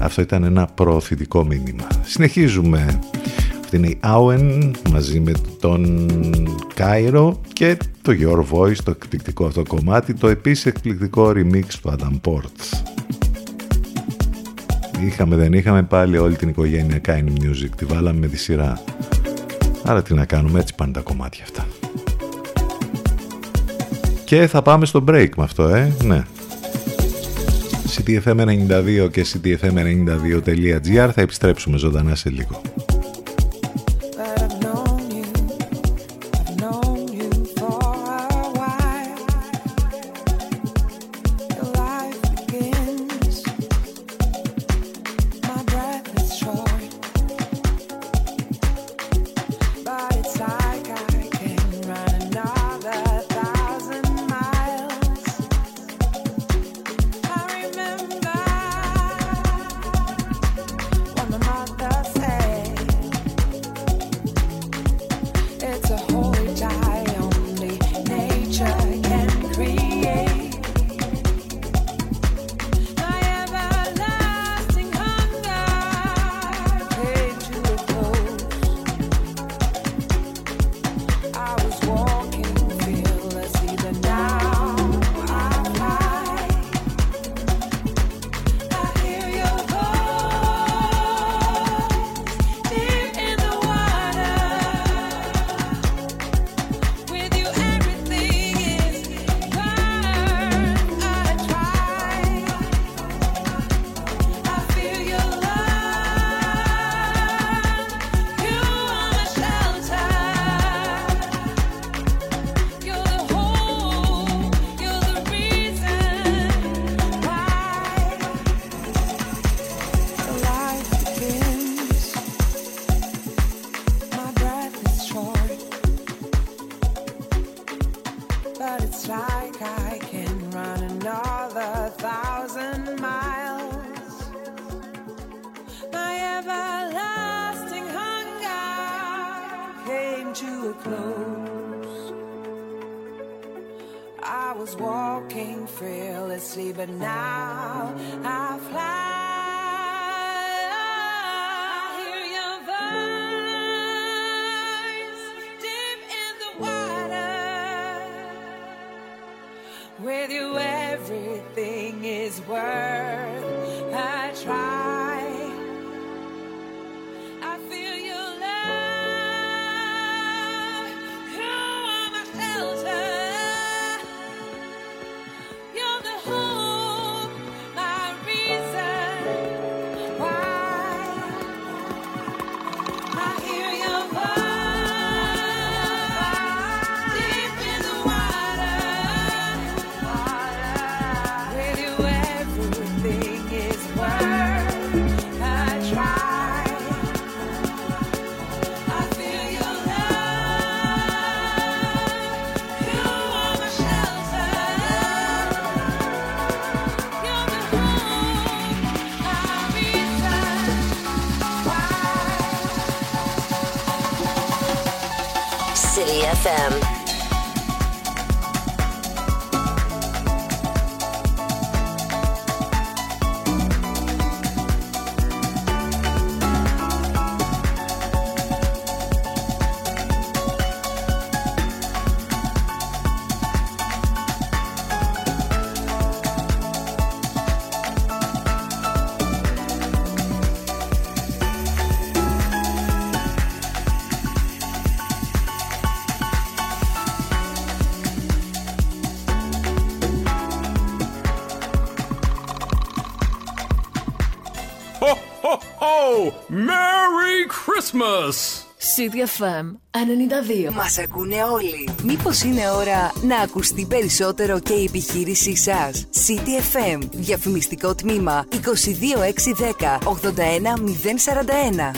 Αυτό ήταν ένα προωθητικό μήνυμα. Συνεχίζουμε. Είναι η Owen μαζί με τον Κάιρο και το Your Voice, το εκπληκτικό αυτό κομμάτι, το επίσης εκπληκτικό remix του Adam Port. Δεν είχαμε πάλι όλη την οικογένεια κάνει music, τη βάλαμε με τη σειρά. Άρα τι να κάνουμε, έτσι πάνε τα κομμάτια αυτά. Και θα πάμε στο break με αυτό, ναι. CTFM92 και CTFM92.gr, θα επιστρέψουμε ζωντανά σε λίγο. City FM. CTFM 92. Μας ακούνε όλοι. Μήπως είναι ώρα να ακουστεί περισσότερο και η επιχείρησή σας? CTFM. Διαφημιστικό τμήμα 22610 81041. 22610 81041.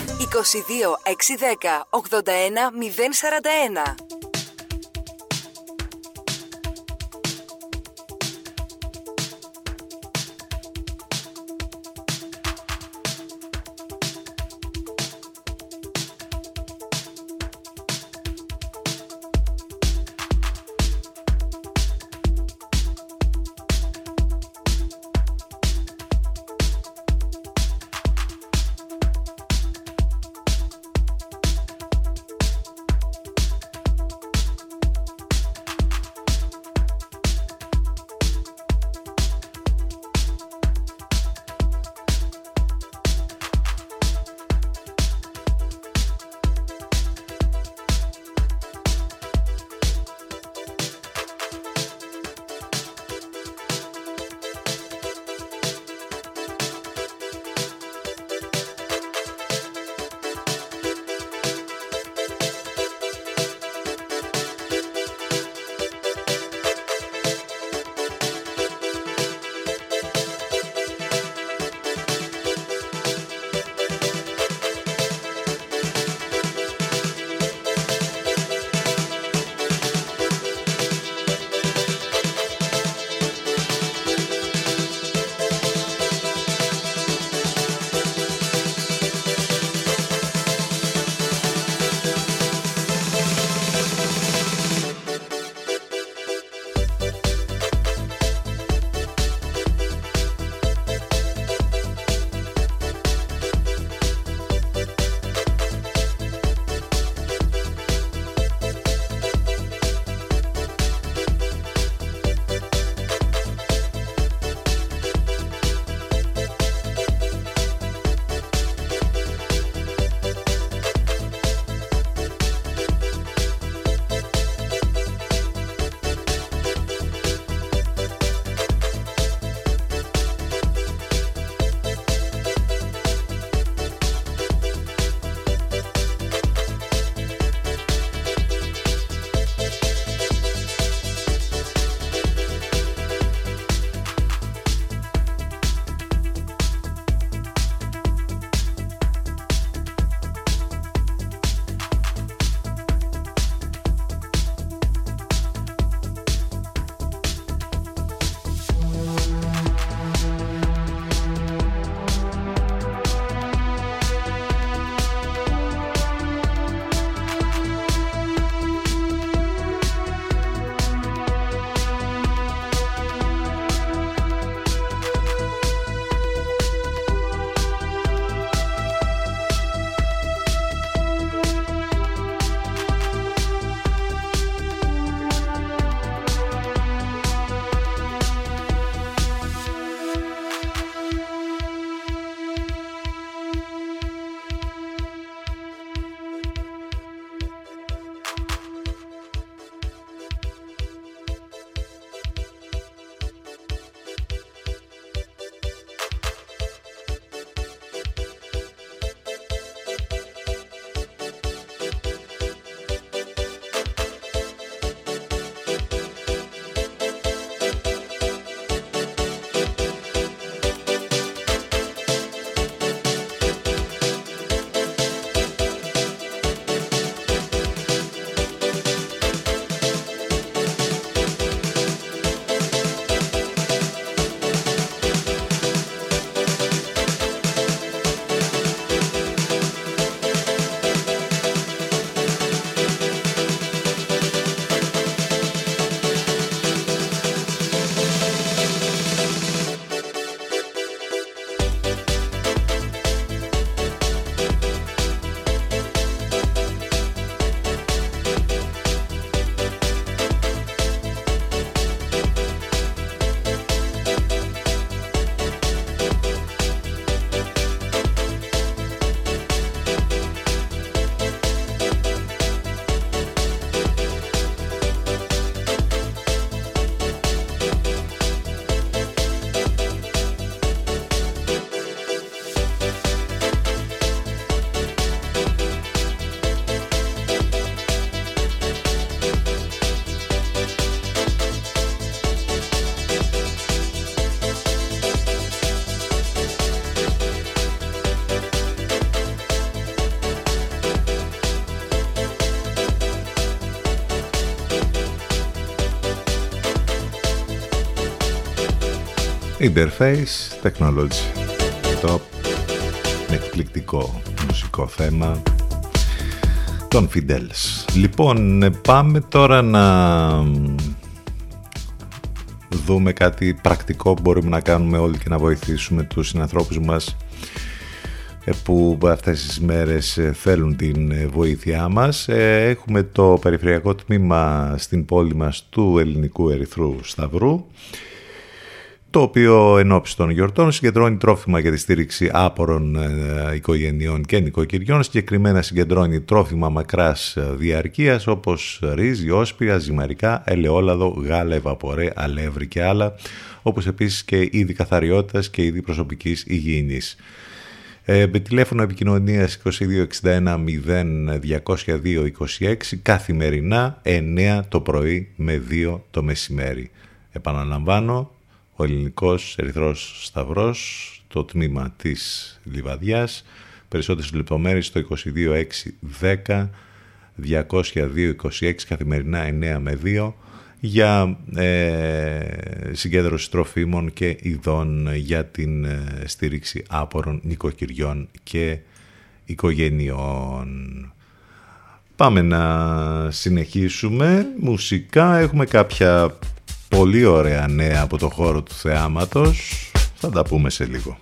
Interface Technology. Το εκπληκτικό μουσικό θέμα των Φιντέλς. Λοιπόν, πάμε τώρα να δούμε κάτι πρακτικό που μπορούμε να κάνουμε όλοι και να βοηθήσουμε τους συνανθρώπους μας που αυτές τις μέρες θέλουν την βοήθειά μας. Έχουμε το περιφερειακό τμήμα στην πόλη μας του Ελληνικού Ερυθρού Σταυρού, το οποίο εν ώψη των γιορτών συγκεντρώνει τρόφιμα για τη στήριξη άπορων οικογενειών και νοικοκυριών. Συγκεκριμένα συγκεντρώνει τρόφιμα μακράς διαρκείας όπως ρύζι, όσπρια, ζυμαρικά, ελαιόλαδο, γάλα, ευαπορέ, αλεύρι και άλλα, όπως επίσης και είδη καθαριότητας και είδη προσωπικής υγιεινής. Με τηλέφωνο επικοινωνίας 2261 020226 καθημερινά 9 το πρωί με 2 το μεσημέρι. Επαναλαμβάνω, ο Ελληνικός Ερυθρός Σταυρός, το τμήμα της Λιβαδιάς. Περισσότερες λεπτομέρειες στο 2261 020226 καθημερινά 9 με 2 για συγκέντρωση τροφίμων και ειδών για την στήριξη άπορων νοικοκυριών και οικογενειών. Πάμε να συνεχίσουμε. Μουσικά, έχουμε κάποια πολύ ωραία νέα από το χώρο του θεάματος. Θα τα πούμε σε λίγο.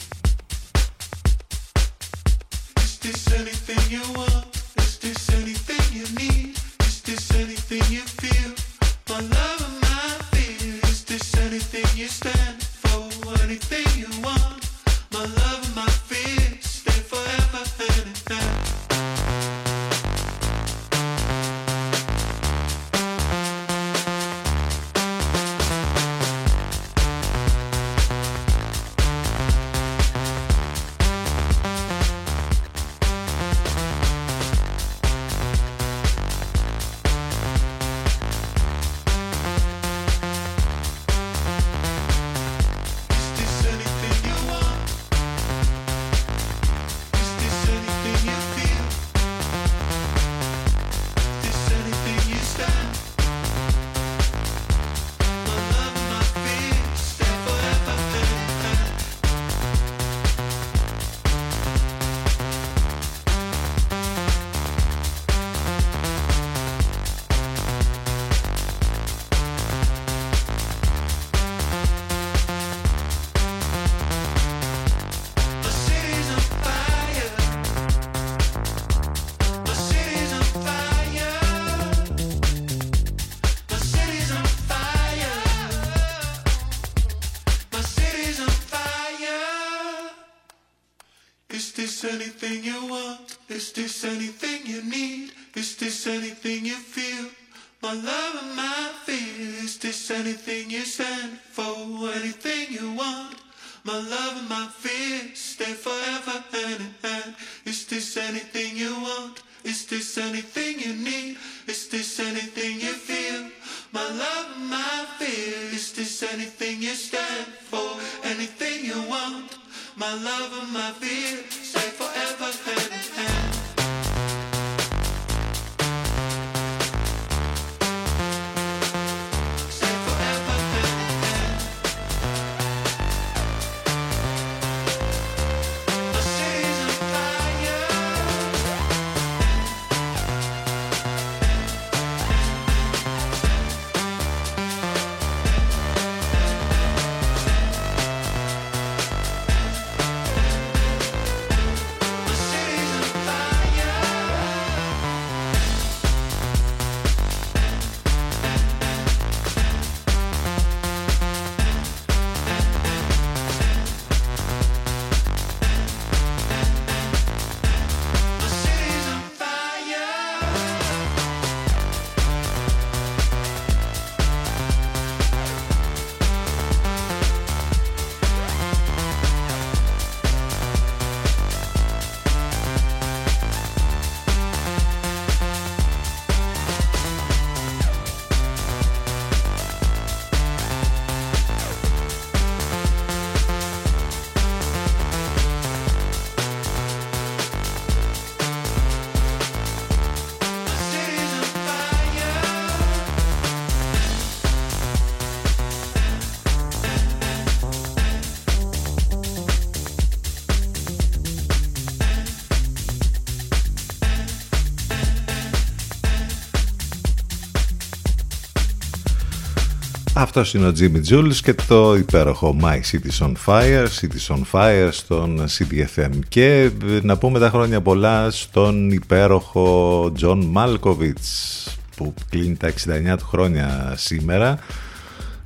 Αυτός είναι ο Jimmy Jules και το υπέροχο My City's on Fire, City's on Fire στον CTFM. Και να πούμε τα χρόνια πολλά στον υπέροχο John Malkovich, που κλείνει τα 69 του χρόνια σήμερα.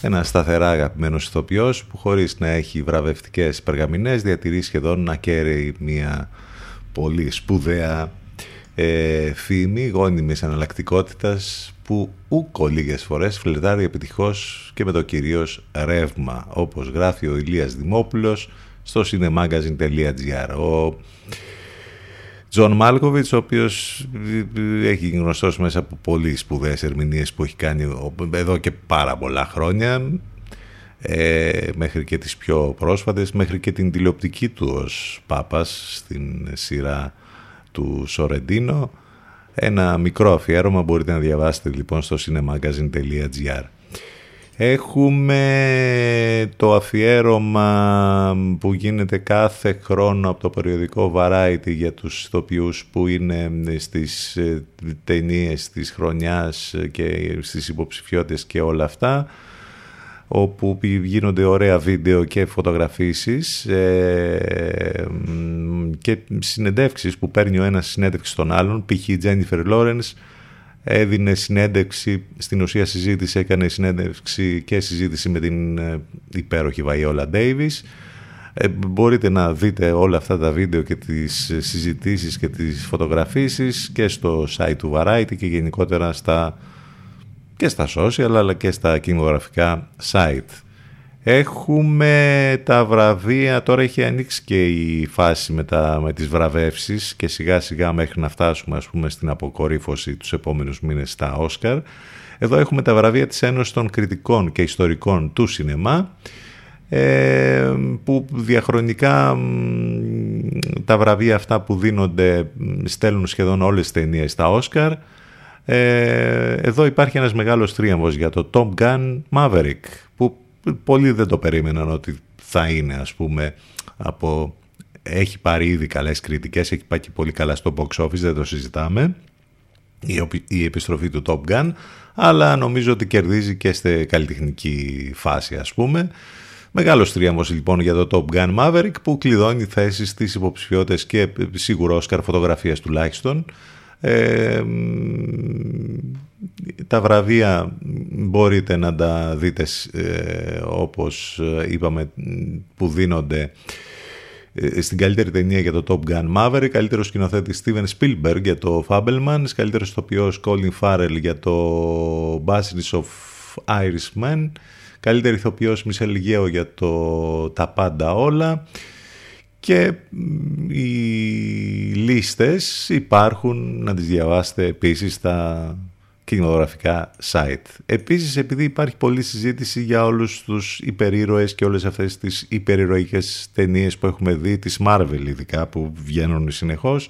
Ένα σταθερά αγαπημένος ηθοποιός που χωρίς να έχει βραβευτικές περγαμηνές διατηρεί σχεδόν ακέραιη μια πολύ σπουδαία φήμη γόνιμης αναλλακτικότητας, που ούκο λίγες φορές φλερτάρει επιτυχώς και με το κυρίως ρεύμα, όπως γράφει ο Ηλίας Δημόπουλος στο cinemagazine.gr. Ο Τζον Μάλκοβιτς, ο οποίος έχει γνωστός μέσα από πολύ σπουδαίες ερμηνείες που έχει κάνει εδώ και πάρα πολλά χρόνια, μέχρι και τις πιο πρόσφατες, μέχρι και την τηλεοπτική του ως Πάπας στην σειρά του Σορεντίνο. Ένα μικρό αφιέρωμα μπορείτε να διαβάσετε λοιπόν στο cinemagazine.gr. Έχουμε το αφιέρωμα που γίνεται κάθε χρόνο από το περιοδικό Variety για τους ηθοποιούς που είναι στις ταινίες της χρονιάς και στις υποψηφιότητες και όλα αυτά, όπου γίνονται ωραία βίντεο και φωτογραφίσεις και συνεντεύξεις που παίρνει ο ένας συνέντευξη στον άλλον. Π.χ. η Τζένιφερ Λόρενς έδινε συνέντευξη, στην ουσία συζήτηση, έκανε συνέντευξη και συζήτηση με την υπέροχη Βαϊόλα Ντέιβις. Μπορείτε να δείτε όλα αυτά τα βίντεο και τις συζητήσεις και τις φωτογραφίσεις και στο site του Variety και γενικότερα στα... και στα social αλλά και στα κινηματογραφικά site. Έχουμε τα βραβεία, τώρα έχει ανοίξει και η φάση με τις βραβεύσεις και σιγά σιγά μέχρι να φτάσουμε ας πούμε στην αποκορύφωση τους επόμενους μήνες στα Όσκαρ. Εδώ έχουμε τα βραβεία της Ένωσης των Κριτικών και Ιστορικών του Σινεμά, που διαχρονικά τα βραβεία αυτά που δίνονται στέλνουν σχεδόν όλες τις ταινίες στα Όσκαρ. Εδώ υπάρχει ένας μεγάλος θρίαμβος για το Top Gun Maverick, που πολλοί δεν το περίμεναν ότι θα είναι ας πούμε από... έχει πάρει ήδη καλές κριτικές, έχει πάει και πολύ καλά στο box office, δεν το συζητάμε, η επιστροφή του Top Gun, αλλά νομίζω ότι κερδίζει και στη καλλιτεχνική φάση ας πούμε. Μεγάλος θρίαμβος λοιπόν για το Top Gun Maverick, που κλειδώνει θέσεις στις υποψηφιότητες και σίγουρο Όσκαρ φωτογραφίας τουλάχιστον. Τα βραβεία μπορείτε να τα δείτε όπως είπαμε, που δίνονται στην καλύτερη ταινία για το Top Gun Maverick, καλύτερο σκηνοθέτη Steven Spielberg για το Fabelmans, καλύτερο ηθοποιός Colin Farrell για το Banshees of Inisherin, καλύτερη ηθοποιός Michelle Yeoh για το Τα Πάντα Όλα. Και οι λίστες υπάρχουν, να τις διαβάσετε επίσης στα κινηματογραφικά site. Επίσης, επειδή υπάρχει πολλή συζήτηση για όλους τους υπερήρωες και όλες αυτές τις υπερηρωικές ταινίες που έχουμε δει, τις Marvel ειδικά που βγαίνουν συνεχώς,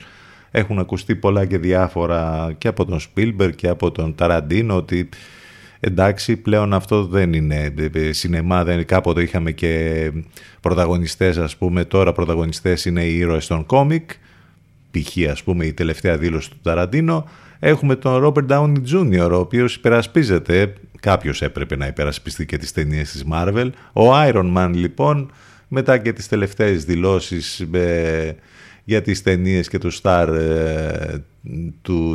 έχουν ακουστεί πολλά και διάφορα και από τον Spielberg και από τον Tarantino ότι εντάξει, πλέον αυτό δεν είναι σινεμά, δεν είναι. Κάποτε είχαμε και πρωταγωνιστές ας πούμε, τώρα πρωταγωνιστές είναι οι ήρωες των κόμικ, π.χ. ας πούμε η τελευταία δήλωση του Ταραντίνο. Έχουμε τον Robert Downey Jr., ο οποίος υπερασπίζεται, κάποιος έπρεπε να υπερασπιστεί και τις ταινίες της Marvel. Ο Iron Man λοιπόν, μετά και τις τελευταίες δηλώσεις για τις ταινίες και το star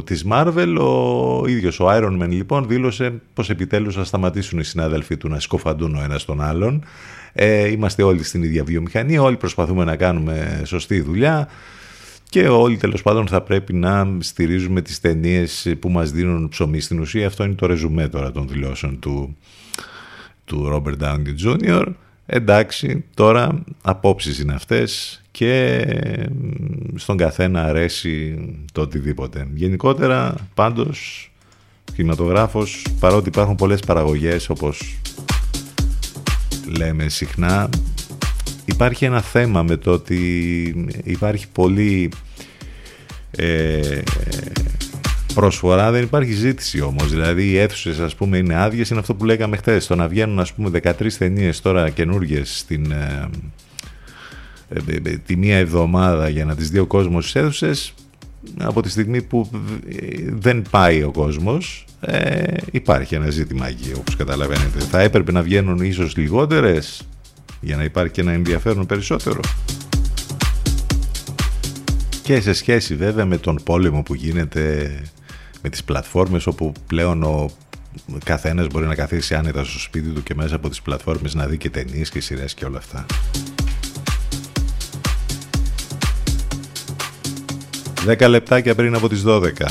της Marvel, ο ίδιος ο Iron Man λοιπόν δήλωσε πως επιτέλους θα σταματήσουν οι συνάδελφοί του να σκοφαντούν ο ένας τον άλλον. Είμαστε όλοι στην ίδια βιομηχανία, όλοι προσπαθούμε να κάνουμε σωστή δουλειά και όλοι τέλος πάντων θα πρέπει να στηρίζουμε τις ταινίες που μας δίνουν ψωμί στην ουσία. Αυτό είναι το ρεζουμέ τώρα των δηλώσεων του Robert Downey Jr. Εντάξει, τώρα απόψεις είναι αυτές και στον καθένα αρέσει το οτιδήποτε. Γενικότερα πάντως κινηματογράφος, παρότι υπάρχουν πολλές παραγωγές όπως λέμε συχνά, υπάρχει ένα θέμα με το ότι υπάρχει πολύ προσφορά, δεν υπάρχει ζήτηση όμως. Δηλαδή οι αίθουσες ας πούμε είναι άδειες, είναι αυτό που λέγαμε χθες, το να βγαίνουν ας πούμε 13 ταινίες τώρα καινούργιες στην τη μία εβδομάδα για να τις δει ο κόσμος στις αίθουσες, από τη στιγμή που δεν πάει ο κόσμος, υπάρχει ένα ζήτημα εκεί, όπως καταλαβαίνετε. Θα έπρεπε να βγαίνουν ίσως λιγότερες για να υπάρχει και ένα ενδιαφέρον περισσότερο. Και σε σχέση βέβαια με τον πόλεμο που γίνεται με τις πλατφόρμες, όπου πλέον ο καθένας μπορεί να καθίσει άνετα στο σπίτι του και μέσα από τις πλατφόρμες να δει και ταινίες και σειρές και όλα αυτά. 10 λεπτάκια πριν από τις 12.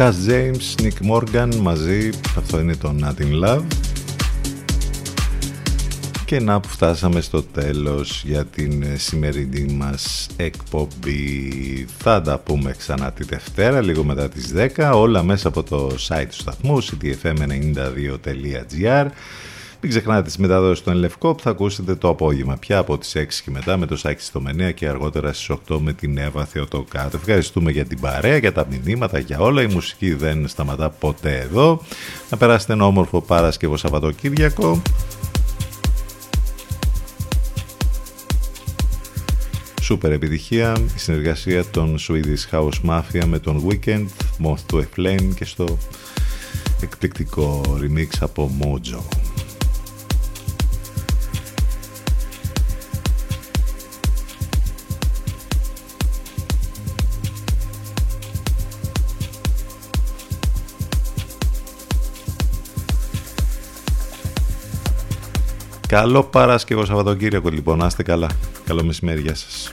Cass James, Nick Morgan μαζί, αυτό είναι το Not In Love. Και να που φτάσαμε στο τέλος για την σημερινή μας εκπομπή. Θα τα πούμε ξανά τη Δευτέρα, λίγο μετά τις 10, όλα μέσα από το site του σταθμού cityfm92.gr. Μην ξεχνάτε τις μεταδόσεις στον Λευκό που θα ακούσετε το απόγευμα πια από τις 6 και μετά με το Σάκη στο Μενέα και αργότερα στις 8 με την Εύα Θεοτοκάτου. Ευχαριστούμε για την παρέα, για τα μηνύματα, για όλα. Η μουσική δεν σταματά ποτέ εδώ. Να περάσετε ένα όμορφο Παρασκευό Σαββατοκύριακο. Σούπερ επιτυχία η συνεργασία των Swedish House Mafia με τον Weekend, Moth to a Flame και στο εκπληκτικό remix από Mojo. Καλό Παρασκευό Σαββατοκύριακο λοιπόν, να είστε καλά. Καλό μεσημέρι, γεια σας.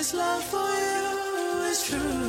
His love for you is true.